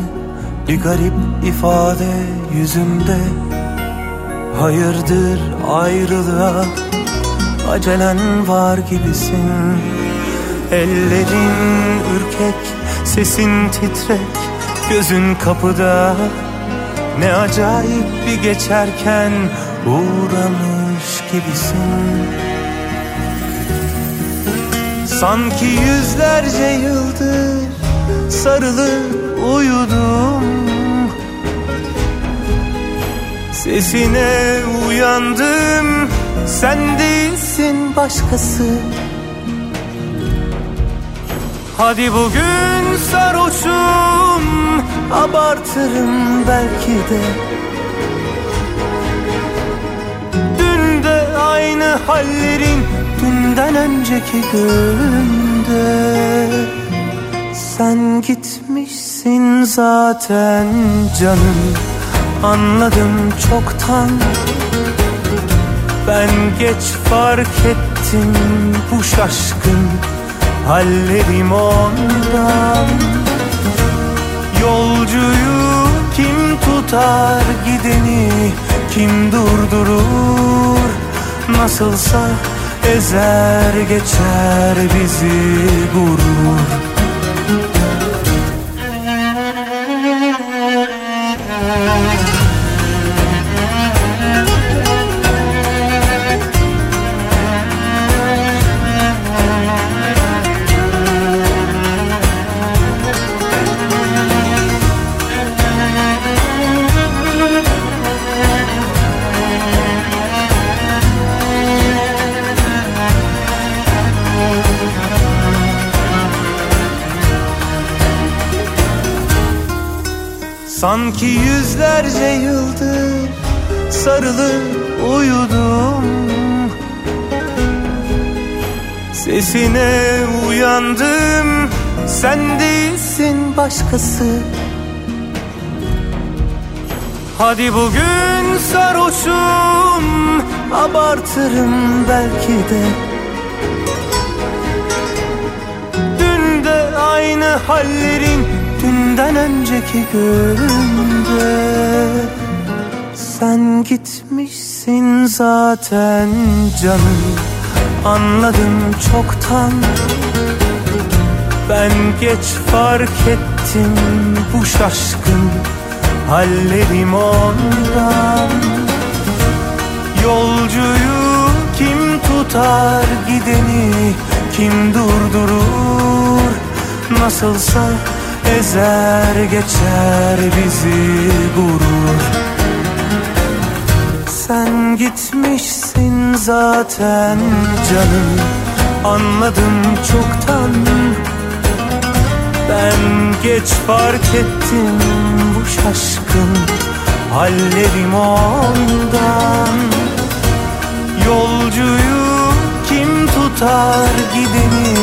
bir garip ifade yüzümde. Hayırdır ayrılığa, acelen var gibisin. Ellerin ürkek, sesin titrek, gözün kapıda. Ne acayip bir geçerken uğramış gibisin. Sanki yüzlerce yıldır sarılıp uyudum, sesine uyandım. Sen değilsin başkası. Hadi bugün sarhoşum, abartırım belki de. Dün de aynı hallerin, dünden önceki günde. Sen gitmişsin zaten canım, anladım çoktan. Ben geç fark ettim bu şaşkın hallerim ondan. Yolcuyu kim tutar, gideni kim durdurur? Nasılsa ezer geçer bizi gurur. Sanki yüzlerce yıldır sarılıp uyudum, sesine uyandım. Sen değilsin başkası. Hadi bugün sarhoşum, abartırım belki de. Dün de aynı hallerin, dünden önceki günde. Sen gitmişsin zaten canım, anladım çoktan. Ben geç fark ettim bu şaşkın hallerim ondan. Yolcuyu kim tutar, gideni kim durdurur? Nasılsa ezer geçer bizi gurur. Sen gitmişsin zaten canım, anladım çoktan. Ben geç fark ettim bu şaşkın hallerim ondan. Yolcuyu kim tutar, gideni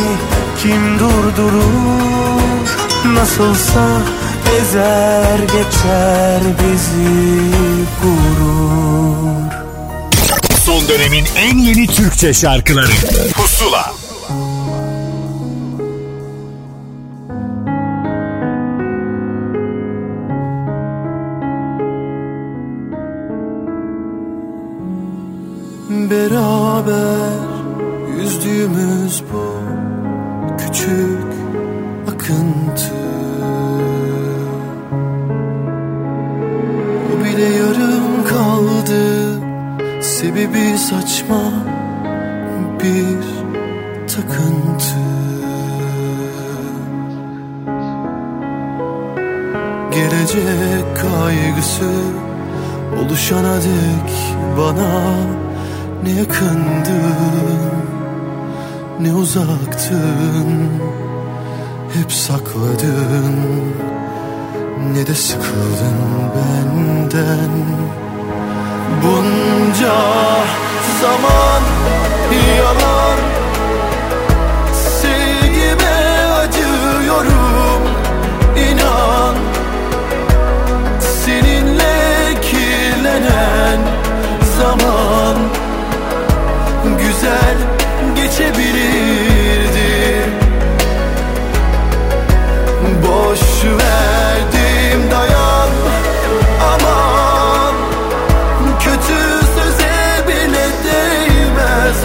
kim durdurur? Nasılsa ezer geçer bizi gurur. Son dönemin en yeni Türkçe şarkıları Pusula. Beraber yüzdüğümüz bu küçük akıntı, bu bile yarım kaldı. Sebebi saçma bir takıntı. Gelecek kaygısı oluşana dek bana ne yakındın, ne uzaktın. Hep sakladın, ne de sıkıldın benden. Bunca zaman yalan, sevgime acıyorum inan. Seninle kirlenen zaman güzel geçebilirdi. Boş verdim dayan ama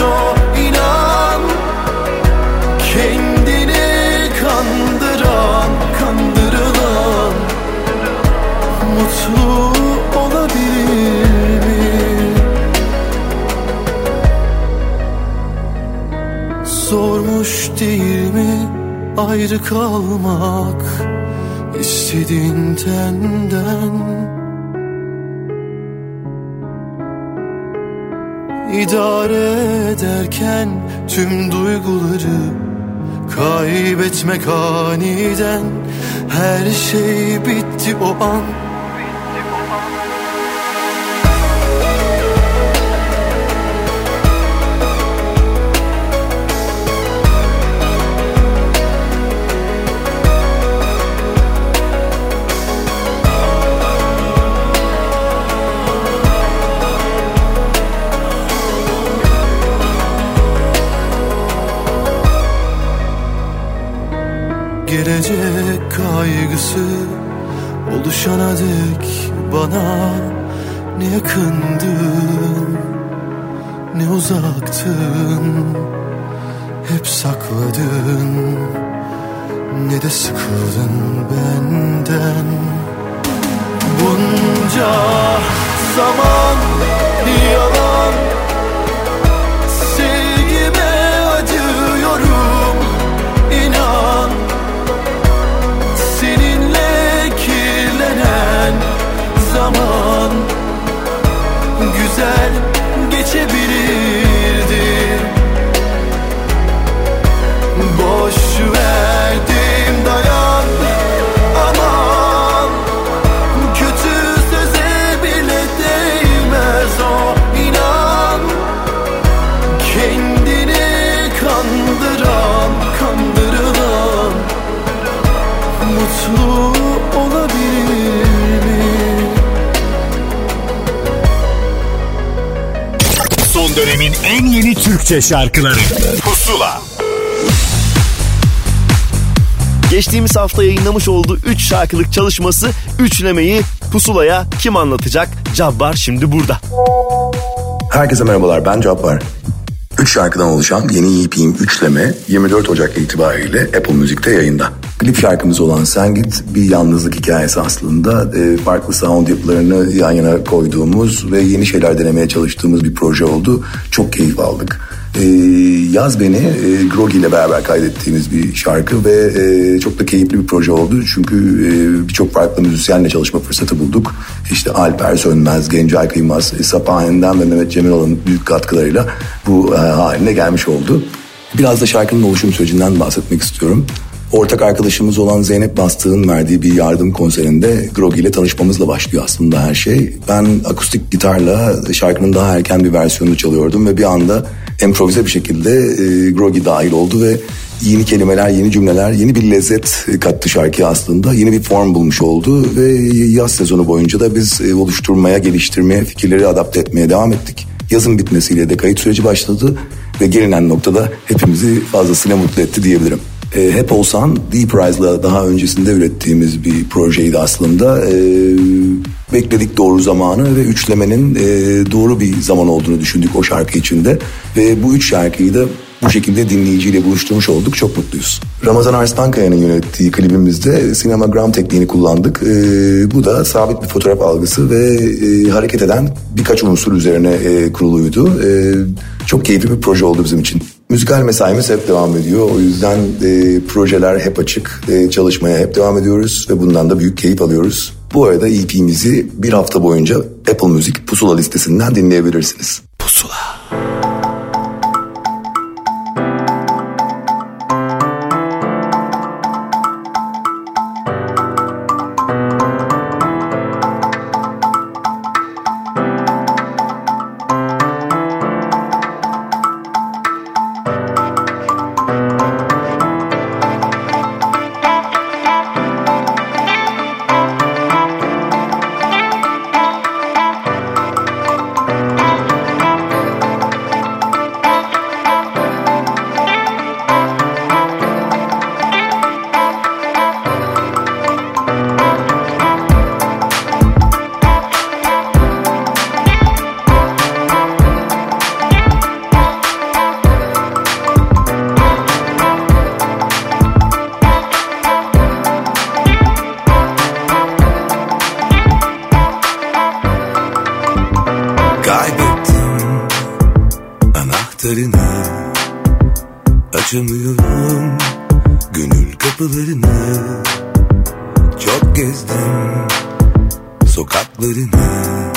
o inan. Kendini kandıran, kandırılan mutlu olabilir mi? Zormuş değil mi ayrı kalmak istediğinden? İdare ederken tüm duyguları kaybetmek aniden. Her şey bitti o an. Gelecek kaygısı oluşana dek bana ne yakındın, ne uzaktın. Hep sakladın, ne de sıkıldın benden. Bunca zaman yalan, sevgime acıyorum inan. Zaman güzel geçebilirdi. Boş verdim dayan aman, kötü söze bile değmez o inan. Kendini kandıran, kandırılan mutlu olabilir. Dönemin en yeni Türkçe şarkıları Pusula. Geçtiğimiz hafta yayınlamış olduğu üç şarkılık çalışması Üçlemeyi Pusula'ya kim anlatacak? Cabbar şimdi burada. Herkese merhabalar, ben Cabbar. üç şarkıdan oluşan yeni E P'im Üçleme yirmi dört Ocak itibariyle Apple Music'te yayında. Klip şarkımız olan Sen Git bir yalnızlık hikayesi aslında. E, farklı sound yapılarını yan yana koyduğumuz ve yeni şeyler denemeye çalıştığımız bir proje oldu. Çok keyif aldık. E, Yaz Beni e, Grogi ile beraber kaydettiğimiz bir şarkı ve e, çok da keyifli bir proje oldu. Çünkü e, birçok farklı müzisyenle çalışma fırsatı bulduk. İşte Alper Sönmez, Gencay Kıymaz, e, Sapahin'den ve Mehmet Cemiloğlu'nun büyük katkılarıyla bu e, haline gelmiş oldu. Biraz da şarkının oluşum sürecinden bahsetmek istiyorum. Ortak arkadaşımız olan Zeynep Bastık'ın verdiği bir yardım konserinde Grogi ile tanışmamızla başlıyor aslında her şey. Ben akustik gitarla şarkının daha erken bir versiyonunu çalıyordum ve bir anda improvize bir şekilde e, Grogi dahil oldu ve yeni kelimeler, yeni cümleler, yeni bir lezzet kattı şarkıya aslında. Yeni bir form bulmuş oldu ve yaz sezonu boyunca da biz oluşturmaya, geliştirmeye, fikirleri adapte etmeye devam ettik. Yazın bitmesiyle de kayıt süreci başladı ve gelinen noktada hepimizi fazlasıyla mutlu etti diyebilirim. E, Hep Olsan, D-Prize'la daha öncesinde ürettiğimiz bir projeydi aslında. E, bekledik doğru zamanı ve üçlemenin e, doğru bir zaman olduğunu düşündük o şarkı içinde. Ve bu üç şarkıyı da bu şekilde dinleyiciyle buluşturmuş olduk. Çok mutluyuz. Ramazan Arslankaya'nın yönettiği klibimizde sinemagram tekniğini kullandık. E, bu da sabit bir fotoğraf algısı ve e, hareket eden birkaç unsur üzerine e, kuruluydu. E, çok keyifli bir proje oldu bizim için. Müzikal mesaimiz hep devam ediyor. O yüzden e, projeler hep açık. E, çalışmaya hep devam ediyoruz ve bundan da büyük keyif alıyoruz. Bu arada E P'mizi bir hafta boyunca Apple Music Pusula listesinden dinleyebilirsiniz. Pusula. Açamıyorum gönül kapılarını, çok gezdim sokaklarını,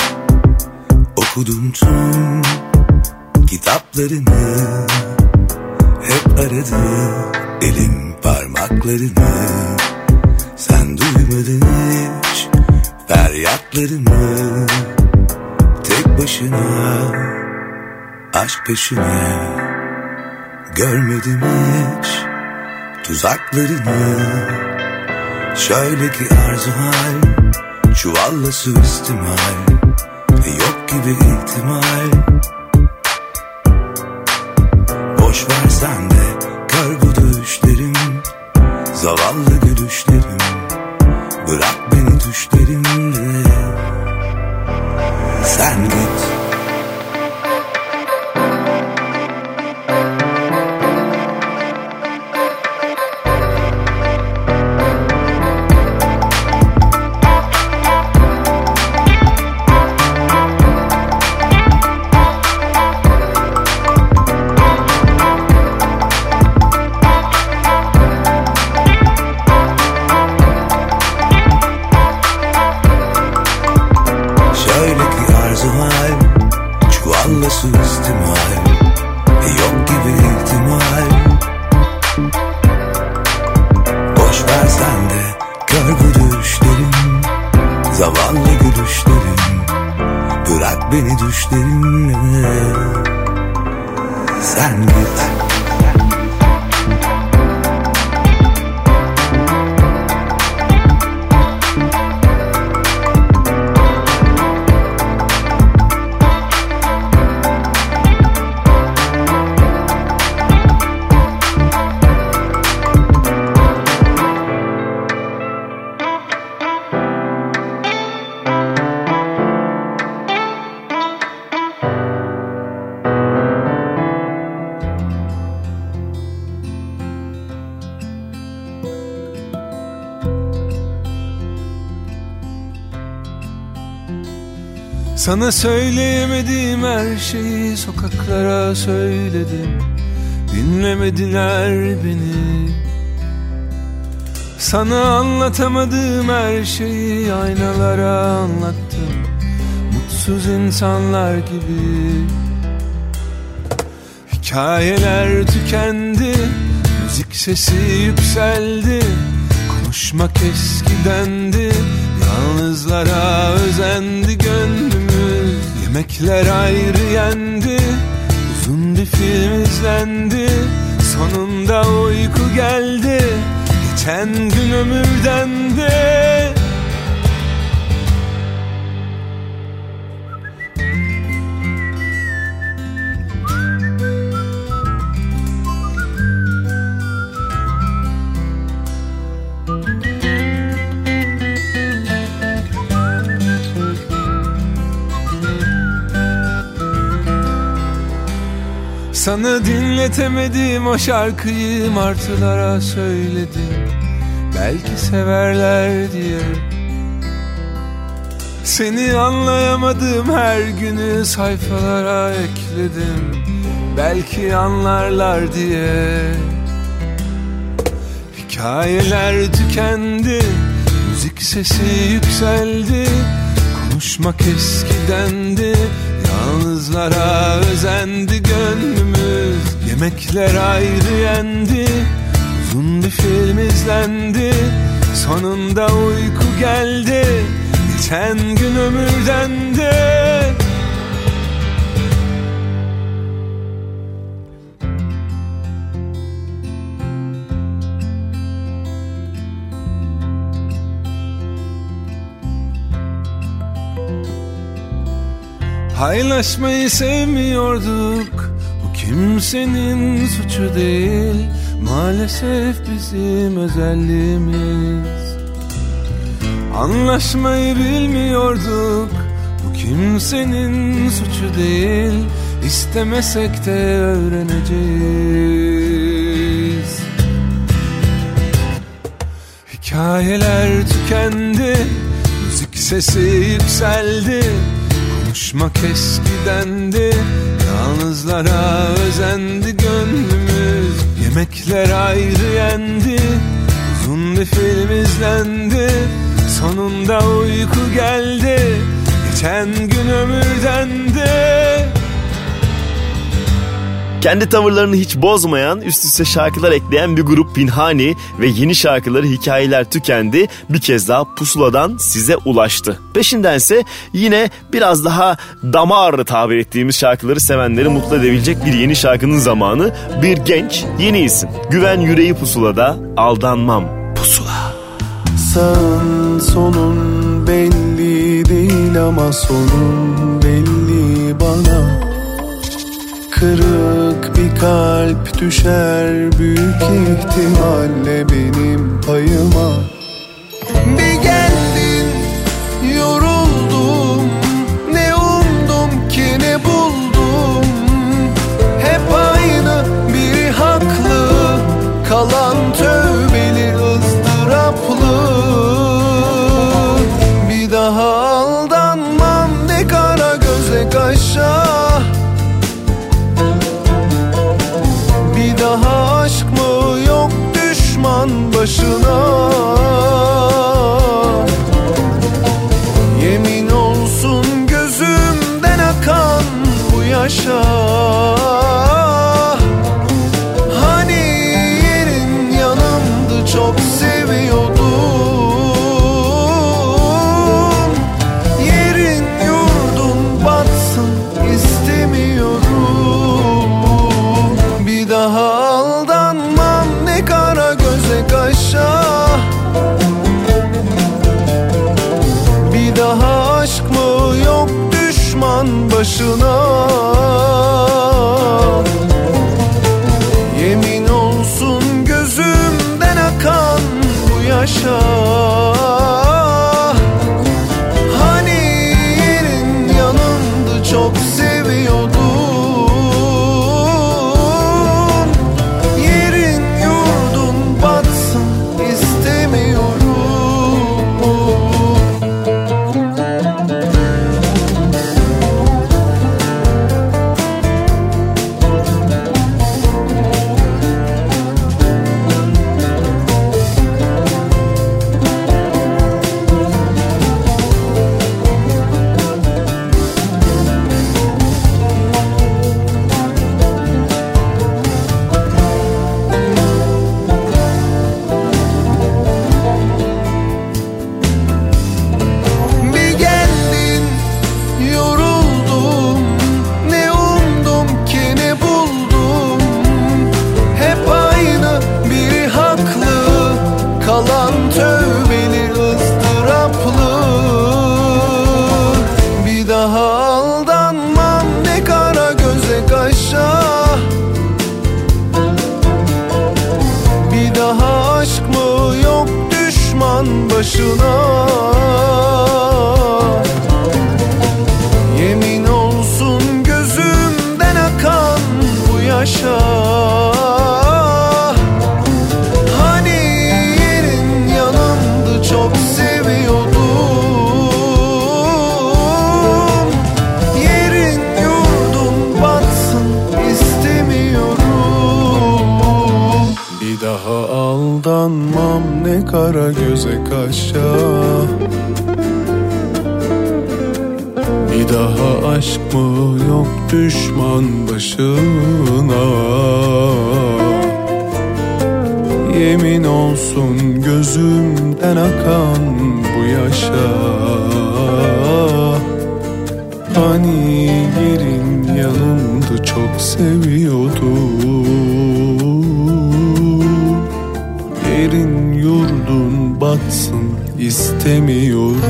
okudum tüm kitaplarını, hep aradı elim parmaklarını, sen duymadın hiç feryatlarını, tek başına aşk peşine. Görmedim hiç tuzaklarını, şöyle ki arzu hal, çuvalla suistimal, yok gibi ihtimal. Boş ver sen de kör bu düşlerim, zavallı gülüşlerim, bırak beni düşlerimle. Sen git. Sana söyleyemediğim her şeyi sokaklara söyledim, dinlemediler beni. Sana anlatamadığım her şeyi aynalara anlattım, mutsuz insanlar gibi. Hikayeler tükendi, müzik sesi yükseldi, konuşmak eskidendi, yalnızlara özendi gönlümüz. Yemekler ayrı yendi, uzun bir film izlendi, sonunda uyku geldi, geçen gün ömürden de. Sana dinletemediğim o şarkıyı martılara söyledim, belki severler diye. Seni anlayamadığım her günü sayfalara ekledim, belki anlarlar diye. Hikayeler tükendi, müzik sesi yükseldi, konuşmak eskidendi, yalnızlara özendi gönlümüz. Yemekler ayrı yendi, uzun bir film izlendi, sonunda uyku geldi, geçen gün ömürden de. Paylaşmayı sevmiyorduk, bu kimsenin suçu değil, maalesef bizim özelliğimiz. Anlaşmayı bilmiyorduk, bu kimsenin suçu değil, istemesek de öğreneceğiz. Hikayeler tükendi, müzik sesi yükseldi, konuşmak eskidendi, yalnızlara özendi gönlümüz. Yemekler ayrı yendi, uzun bir film izlendi, sonunda uyku geldi, geçen gün ömürden de. Kendi tavırlarını hiç bozmayan, üst üste şarkılar ekleyen bir grup Pinhani ve yeni şarkıları Hikayeler Tükendi bir kez daha Pusula'dan size ulaştı. Peşindense yine biraz daha damar tabir ettiğimiz şarkıları sevenleri mutlu edebilecek bir yeni şarkının zamanı. Bir genç, yeni isim. Güven Yüreği Pusula'da Aldanmam. Pusula. Sağın sonun belli değil ama sonun belli bana. Kırık bir kalp düşer büyük ihtimalle benim payıma. Bir geldin yoruldum, ne umdum ki ne buldum. Hep aynı, biri haklı, kalan tövbeli ızdıraplı. Bir daha aldanmam ne kara göze kaşa. Aşk mı yok düşman başına? Yemin olsun gözümden akan bu yaşa. Hani yerin yanımdı, çok seviyordum. Yerin yurdun batsın istemiyorum. Bir daha başına. başına. Yemin olsun gözümden akan bu yaşa. Hani yerin yanımdı, çok seviyordum. Yerin yurdun batsın istemiyorum. Bir daha aldanmam ne kara göze kaşa. Bir daha aşk mı yok düşman başına. Yemin olsun gözümden akan bu yaşa. Hani yerin yanımdı, çok seviyordum. Yerin yurdun batsın istemiyorum.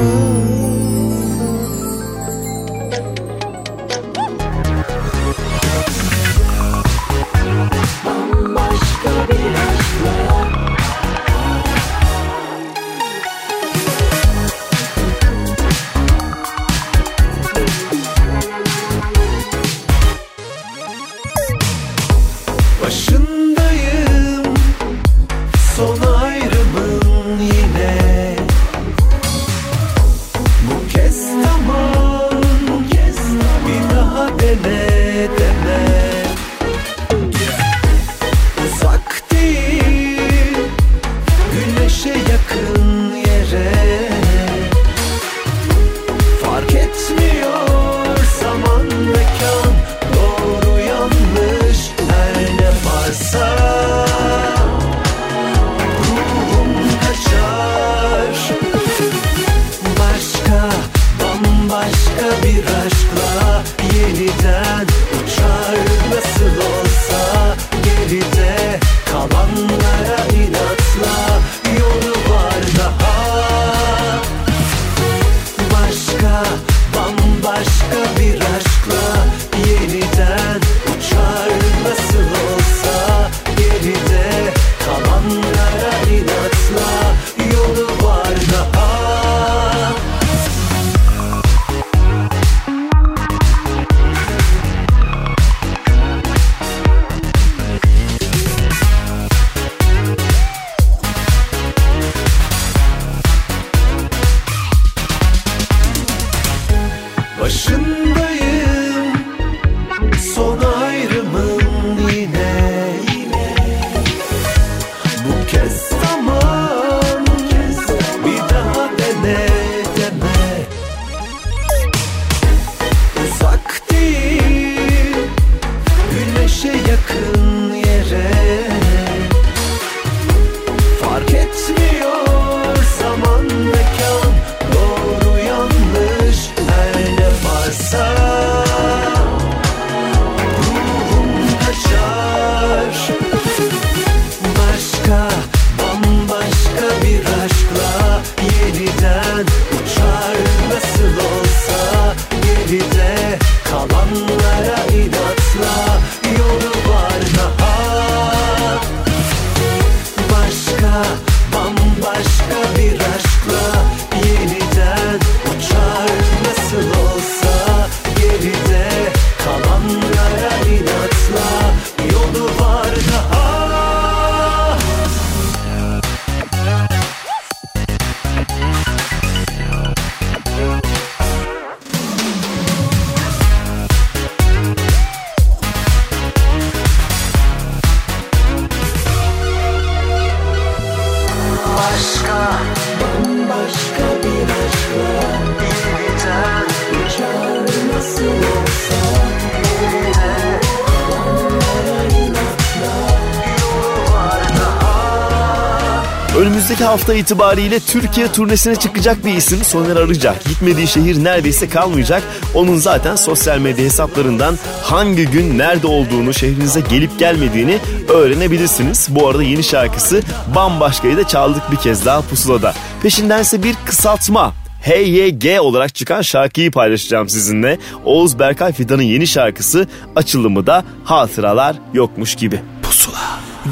Hafta itibariyle Türkiye turnesine çıkacak bir isim Soner Arıca. Gitmediği şehir neredeyse kalmayacak. Onun zaten sosyal medya hesaplarından hangi gün nerede olduğunu, şehrinize gelip gelmediğini öğrenebilirsiniz. Bu arada yeni şarkısı Bambaşka'yı da çaldık bir kez daha Pusula'da. Peşindense bir kısaltma H Y G olarak çıkan şarkıyı paylaşacağım sizinle. Oğuz Berkay Fidan'ın yeni şarkısı açılımı da Hatıralar Yokmuş Gibi. Pusula.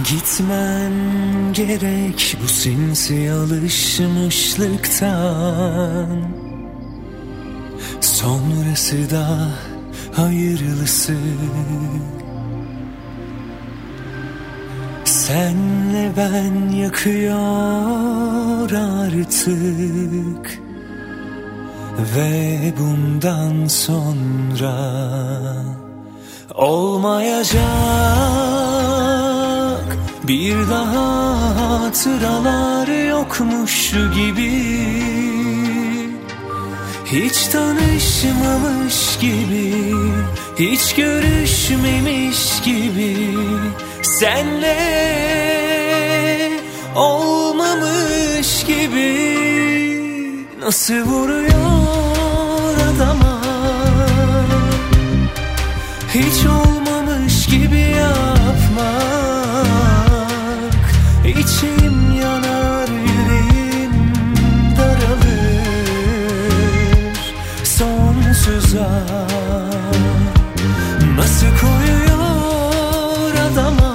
Gitmen gerek bu sinsi alışmışlıktan. Sonrası da hayırlısı. Senle ben yakıyor artık ve bundan sonra olmayacak. Bir daha hatıralar yokmuş gibi, hiç tanışmamış gibi, hiç görüşmemiş gibi, senle olmamış gibi. Nasıl vuruyor adama, hiç olmamış gibi yapmak. İçim yanar, yüreğim daralır. Sonsuza nasıl koyuyor adama,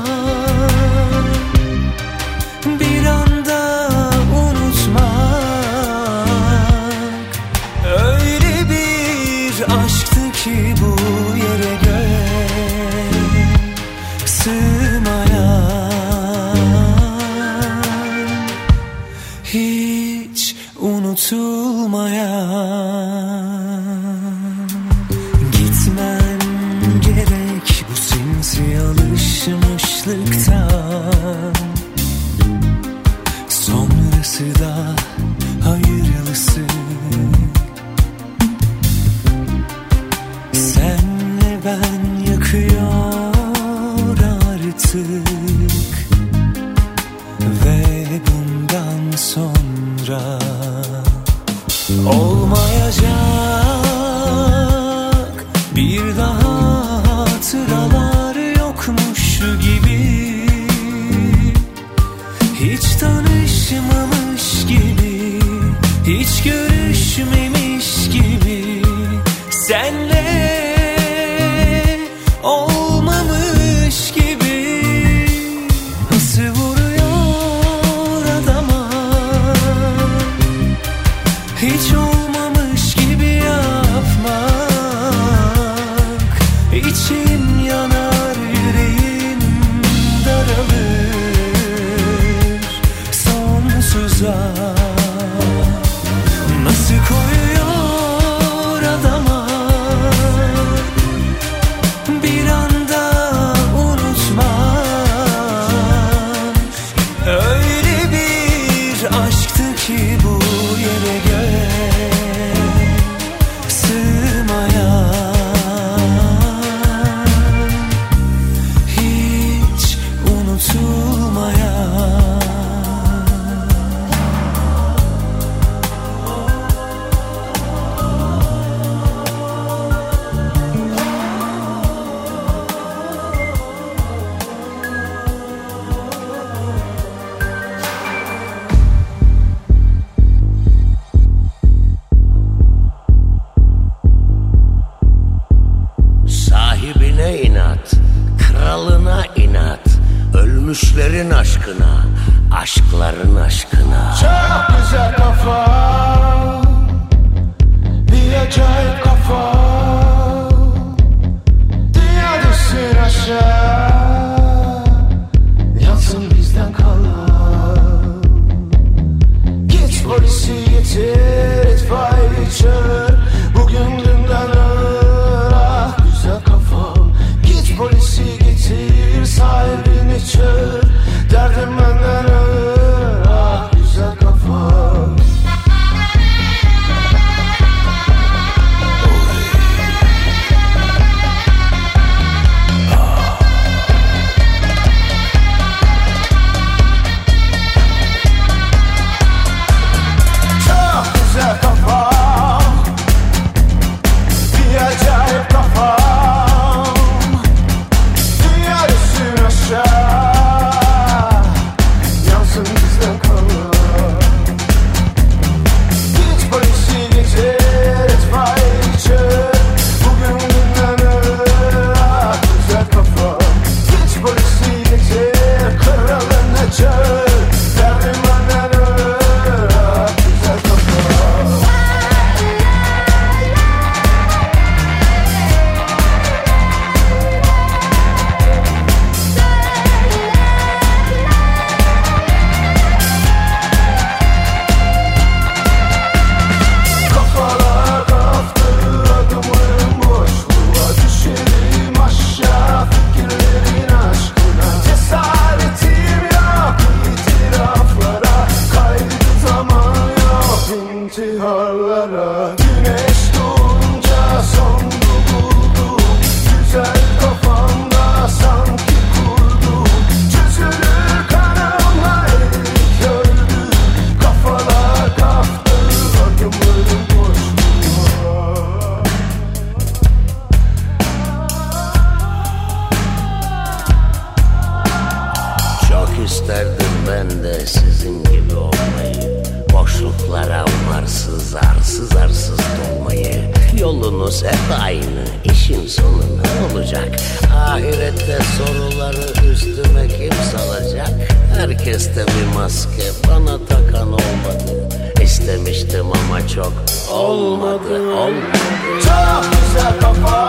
de sizin gibi olmayı, boşluklara umarsız arsız arsız dolmayı. Yolunuz hep aynı, işin sonu ne olacak? Ahirette soruları üstüme kim salacak? Herkeste bir maske, bana takan olmadı. İstemiştim ama çok olmadı, olmadı. Çok güzel kafa,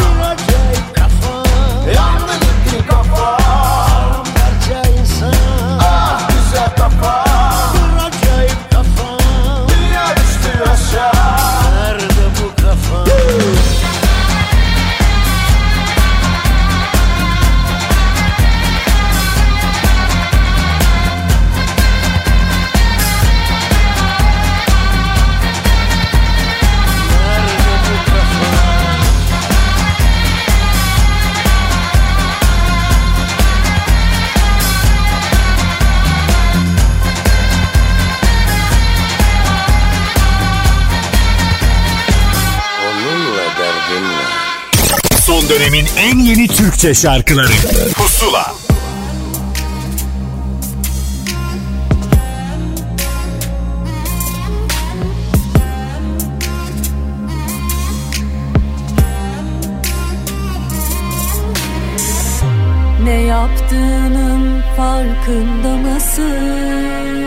bir acayip kafa, yalnız bir kafa. Dönemin en yeni Türkçe şarkıları Pusula. Ne yaptığının farkında mısın?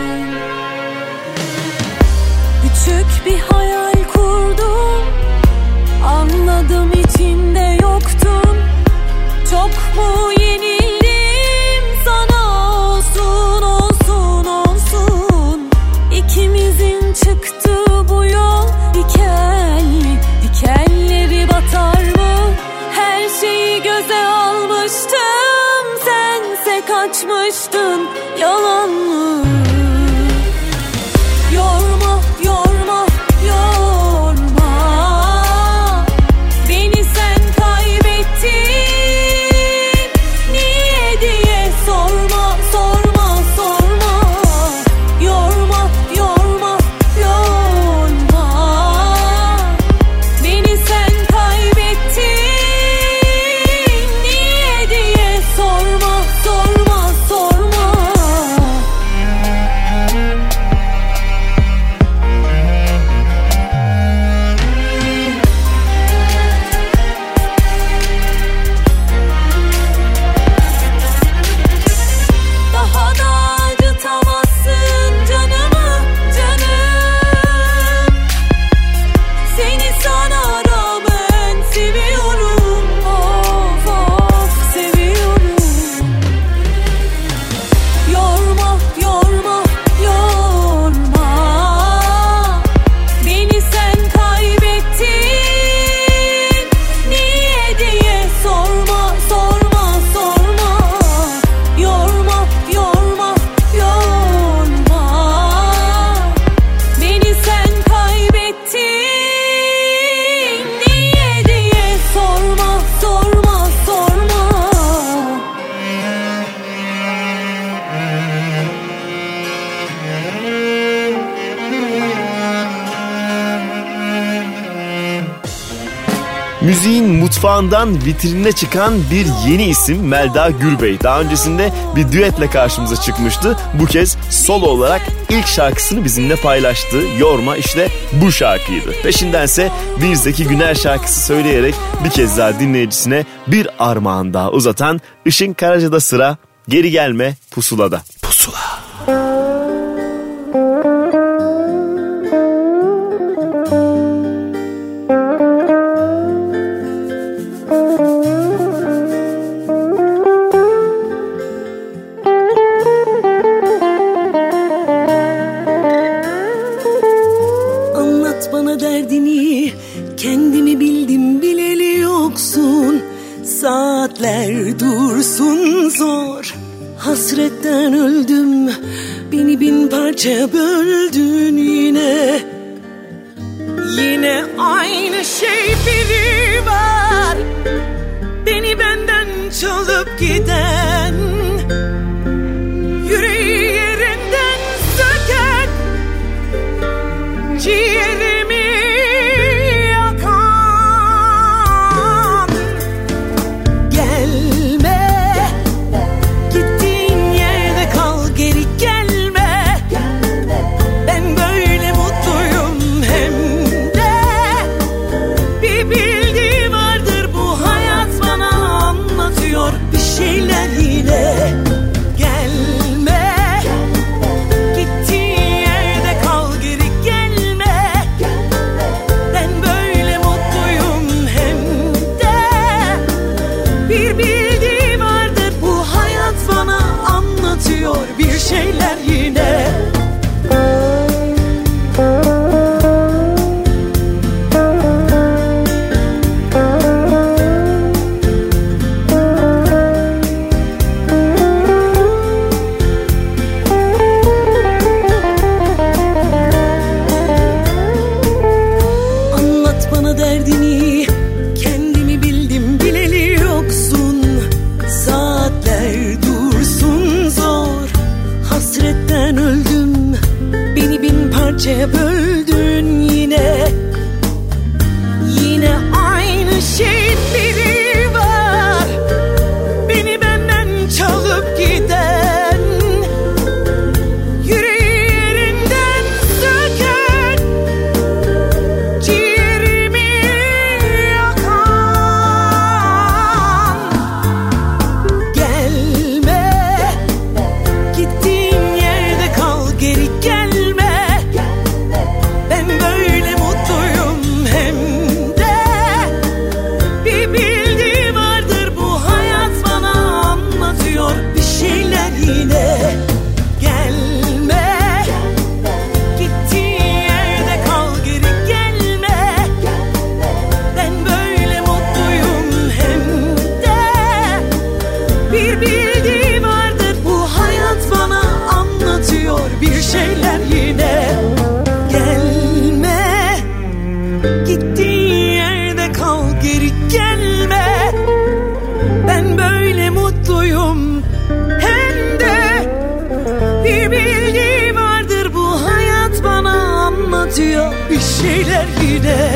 Küçük bir hayal kurdum, anladım içinde yoktun. Çok mu yenildim sana? Olsun olsun olsun. İkimizin çıktığı bu yol dikenli, dikenleri batar mı? Her şeyi göze almıştım, sense kaçmıştın. Yalan mı? Yorma yorma mutfağından vitrinine çıkan bir yeni isim Melda Gürbey. Daha öncesinde bir düetle karşımıza çıkmıştı. Bu kez solo olarak ilk şarkısını bizimle paylaştı. Yorma işte bu şarkıydı. Peşindense bir Zeki Güneş şarkısı söyleyerek bir kez daha dinleyicisine bir armağan daha uzatan Işın Karaca'da sıra. Geri gelme Pusula'da. Pusula. Hasretten öldüm, beni bin parça böldün yine. Yine aynı şey biri var, beni benden çalıp giden, yüreği yerinden söken, ciğerimi yakan. Gelme, gel kadar bildiğim vardır. Bu hayat bana anlatıyor bir şeyler yine. Gelme, gittiğin yerde kal, geri gelme. Ben böyle mutluyum, hem de bir bildiğim vardır. Bu hayat bana anlatıyor bir şeyler yine.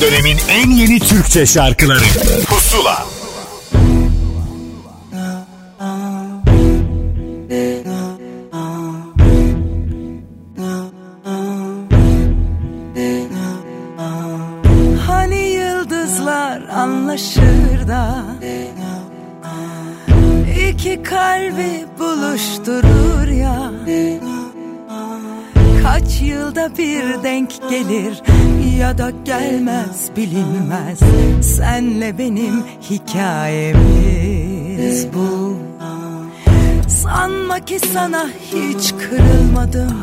Dönemin en yeni Türkçe şarkıları Pusula. Hani yıldızlar anlaşır da iki kalbi buluşturur ya, kaç yılda bir denk gelir ya da gelmez bilinmez. Senle benim hikayemiz bu. Sanma ki sana hiç kırılmadım,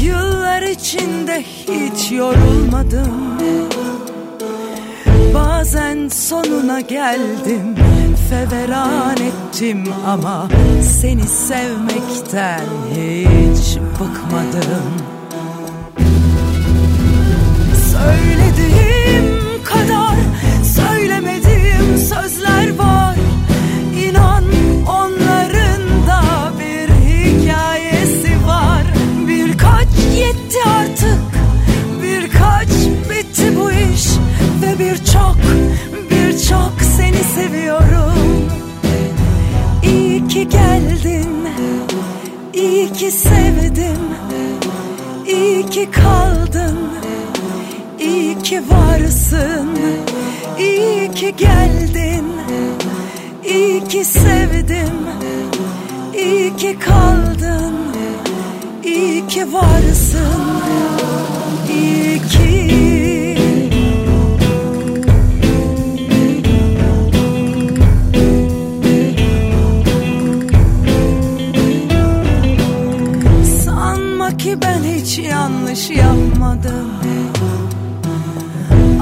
yıllar içinde hiç yorulmadım. Bazen sonuna geldim, feveran ettim ama seni sevmekten hiç bıkmadım. Söylediğim kadar söylemediğim sözler var. İnan onların da bir hikayesi var. Birkaç yetti artık, birkaç bitti bu iş. Ve birçok, birçok seni seviyorum. İyi ki geldin, iyi ki sevdim, iyi ki kaldın, İyi ki varsın, iyi ki geldin, iyi ki sevdim, iyi ki kaldın, iyi ki varsın, iyi ki. Sanma ki ben hiç yanlış yapmadım,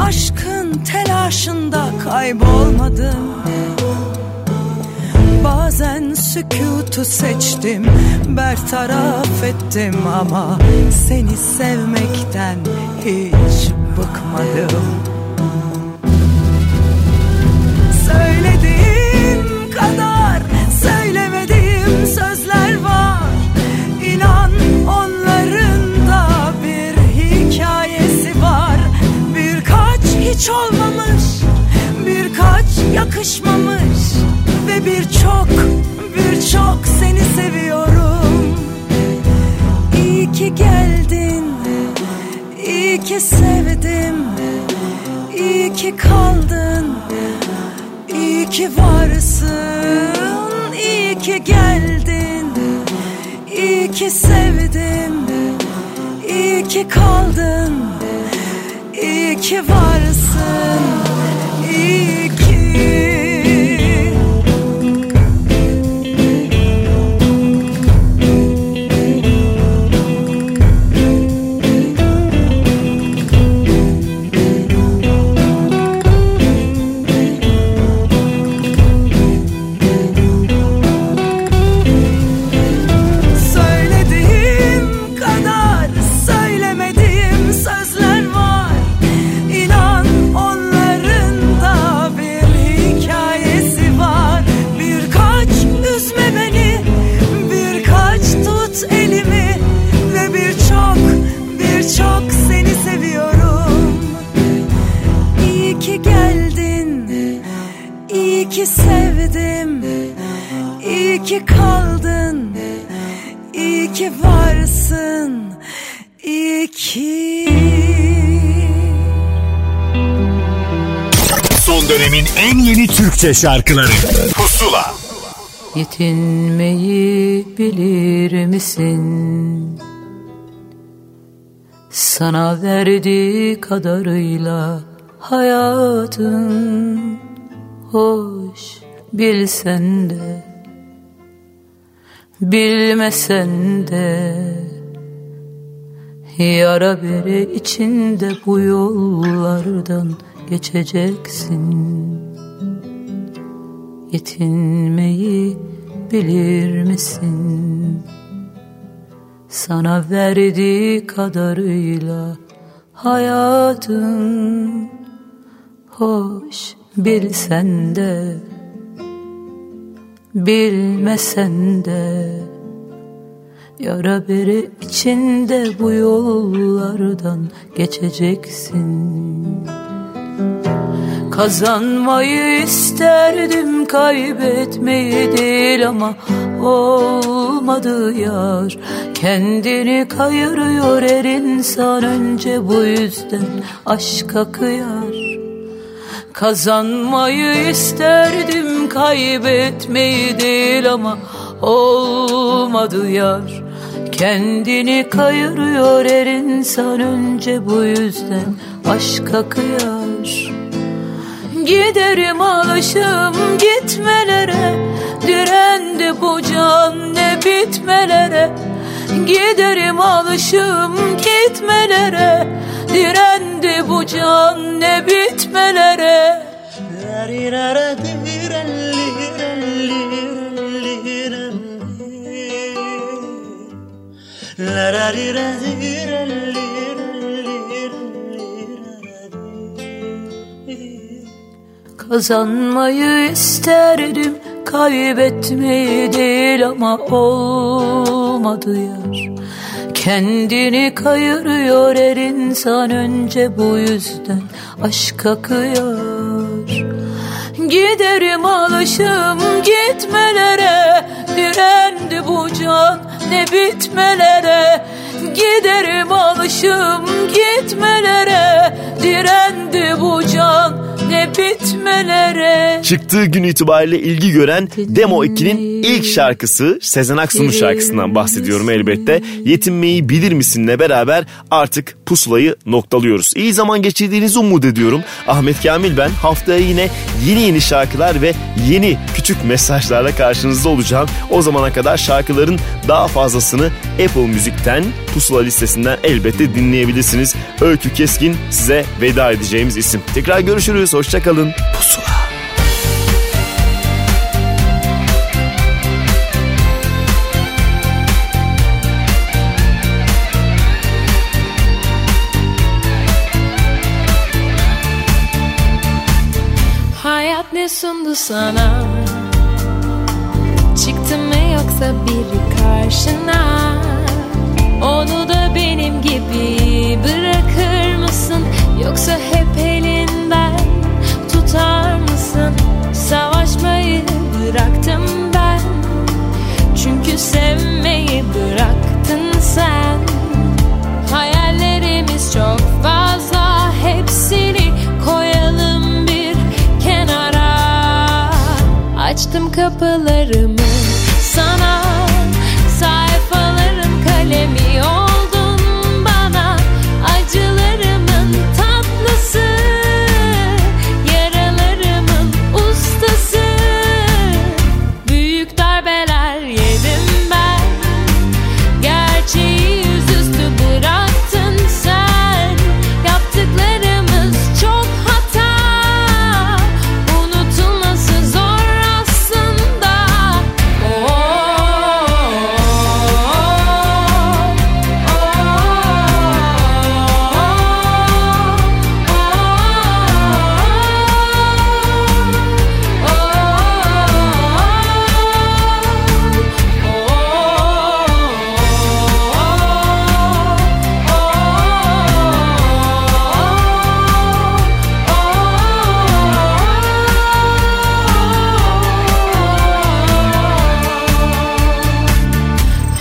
aşkın telaşında kaybolmadım. Bazen sükutu seçtim, bertaraf ettim ama seni sevmekten hiç bıkmadım. Söylediğim kadar söylemediğim sözler var. İnan onların da bir hikayesi var. Hiç olmamış, birkaç yakışmamış ve birçok, birçok seni seviyorum. İyi ki geldin, iyi ki sevdim, iyi ki kaldın, iyi ki varsın. İyi ki geldin, iyi ki sevdim, iyi ki kaldın, İyi ki varsın, iyi ki. Sevdim, iyi ki kaldın, iyi ki varsın, iyi ki. Son dönemin en yeni Türkçe şarkıları Pusula. Yetinmeyi bilir misin? Sana verdiği kadarıyla hayatın hoş, bilsen de bilmesen de yara bere içinde bu yollardan geçeceksin. Yetinmeyi bilir misin? Sana verdiği kadarıyla hayatın hoş, bilsen de bilmesen de yara bere içinde bu yollardan geçeceksin. Kazanmayı isterdim, kaybetmeyi değil, ama olmadı yar. Kendini kayırıyor her insan, önce bu yüzden aşka kıyar. Kazanmayı isterdim, kaybetmeyi değil, ama olmadı yar. Kendini kayırıyor her insan, önce bu yüzden aşka kıyar. Giderim alışım gitmelere, direndi bu can ne bitmelere. Giderim alışım gitmelere, direndi bu can ne bitmelere. Kazanmayı isterdim, kaybetmeyi değil, ama olmadı yar. Kendini kayırıyor her insan, önce bu yüzden aşka kıyar. Giderim alışım gitmelere, direndi bu can ne bitmelere. Giderim alışım gitmelere, direndi bu can ne bitmelere. Çıktığı gün itibariyle ilgi gören Demo ikinin ilk şarkısı, Sezen Aksu'nun şarkısından bahsediyorum elbette. Yetinmeyi bilir misinle beraber artık pusulayı noktalıyoruz. İyi zaman geçirdiğinizi umut ediyorum. Ahmet Kamil ben. Haftaya yine yeni yeni şarkılar ve yeni küçük mesajlarla karşınızda olacağım. O zamana kadar şarkıların daha fazlasını Apple Music'ten, Pusula listesinden elbette dinleyebilirsiniz. Öykü Keskin size veda edeceğimiz isim. Tekrar görüşürüz. Hoşça kalın. Pusula. Hayat ne sundu sana? Çıktın mı yoksa biri karşına? Onu da benim gibi bırakır mısın? Yoksa hep elinden tutar mısın? Savaşmayı bıraktım ben, çünkü sevmeyi bıraktın sen. Hayallerimiz çok fazla, hepsini koyalım bir kenara. Açtım kapılarımı sana, sayfalarım kalemi oldun bana, acılarımın tatlısı, yaralarımın ustası. Büyük darbeler yedim ben, gerçeği yüzüstü bıraktın sen. Yaptıklarımız çok hata, unutulması zor aslında. Oh, oh, oh, oh,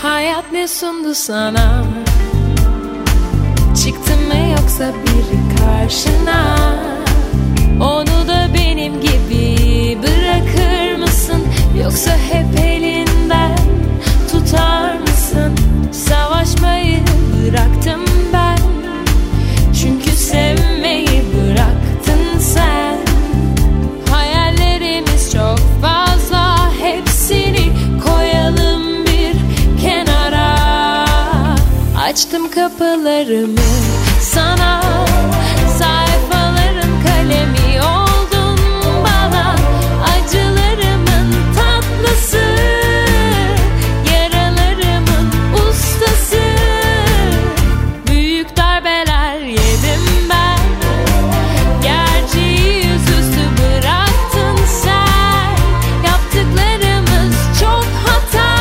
Hayat ne sundu sana? Çıktın mı yoksa biri karşına? Onu da benim gibi bırakır mısın? Yoksa hep elinden tutar mısın? Savaşmayı bıraktım ben, bakışlarımı sana, sayfaların kalemi oldun bana, acılarımın tatlısı, yaralarımın ustası. Büyük darbeler yedim ben, gerçeği yüzüstü bıraktın sen. Yaptıklarımız çok hata,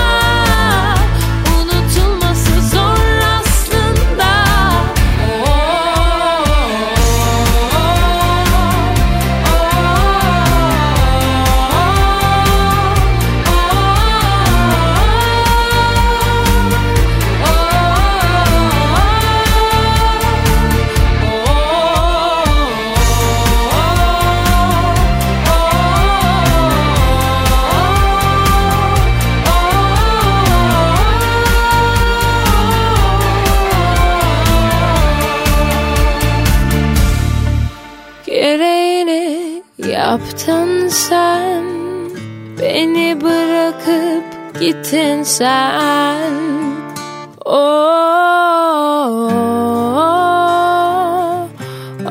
yaptın sen, beni bırakıp gittin sen. Oh, oh, oh, oh, oh,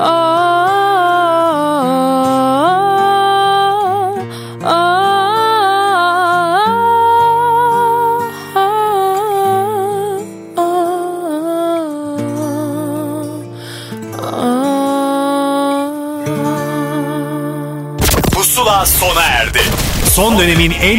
oh, oh, oh. Pusula sona erdi. Son dönemin en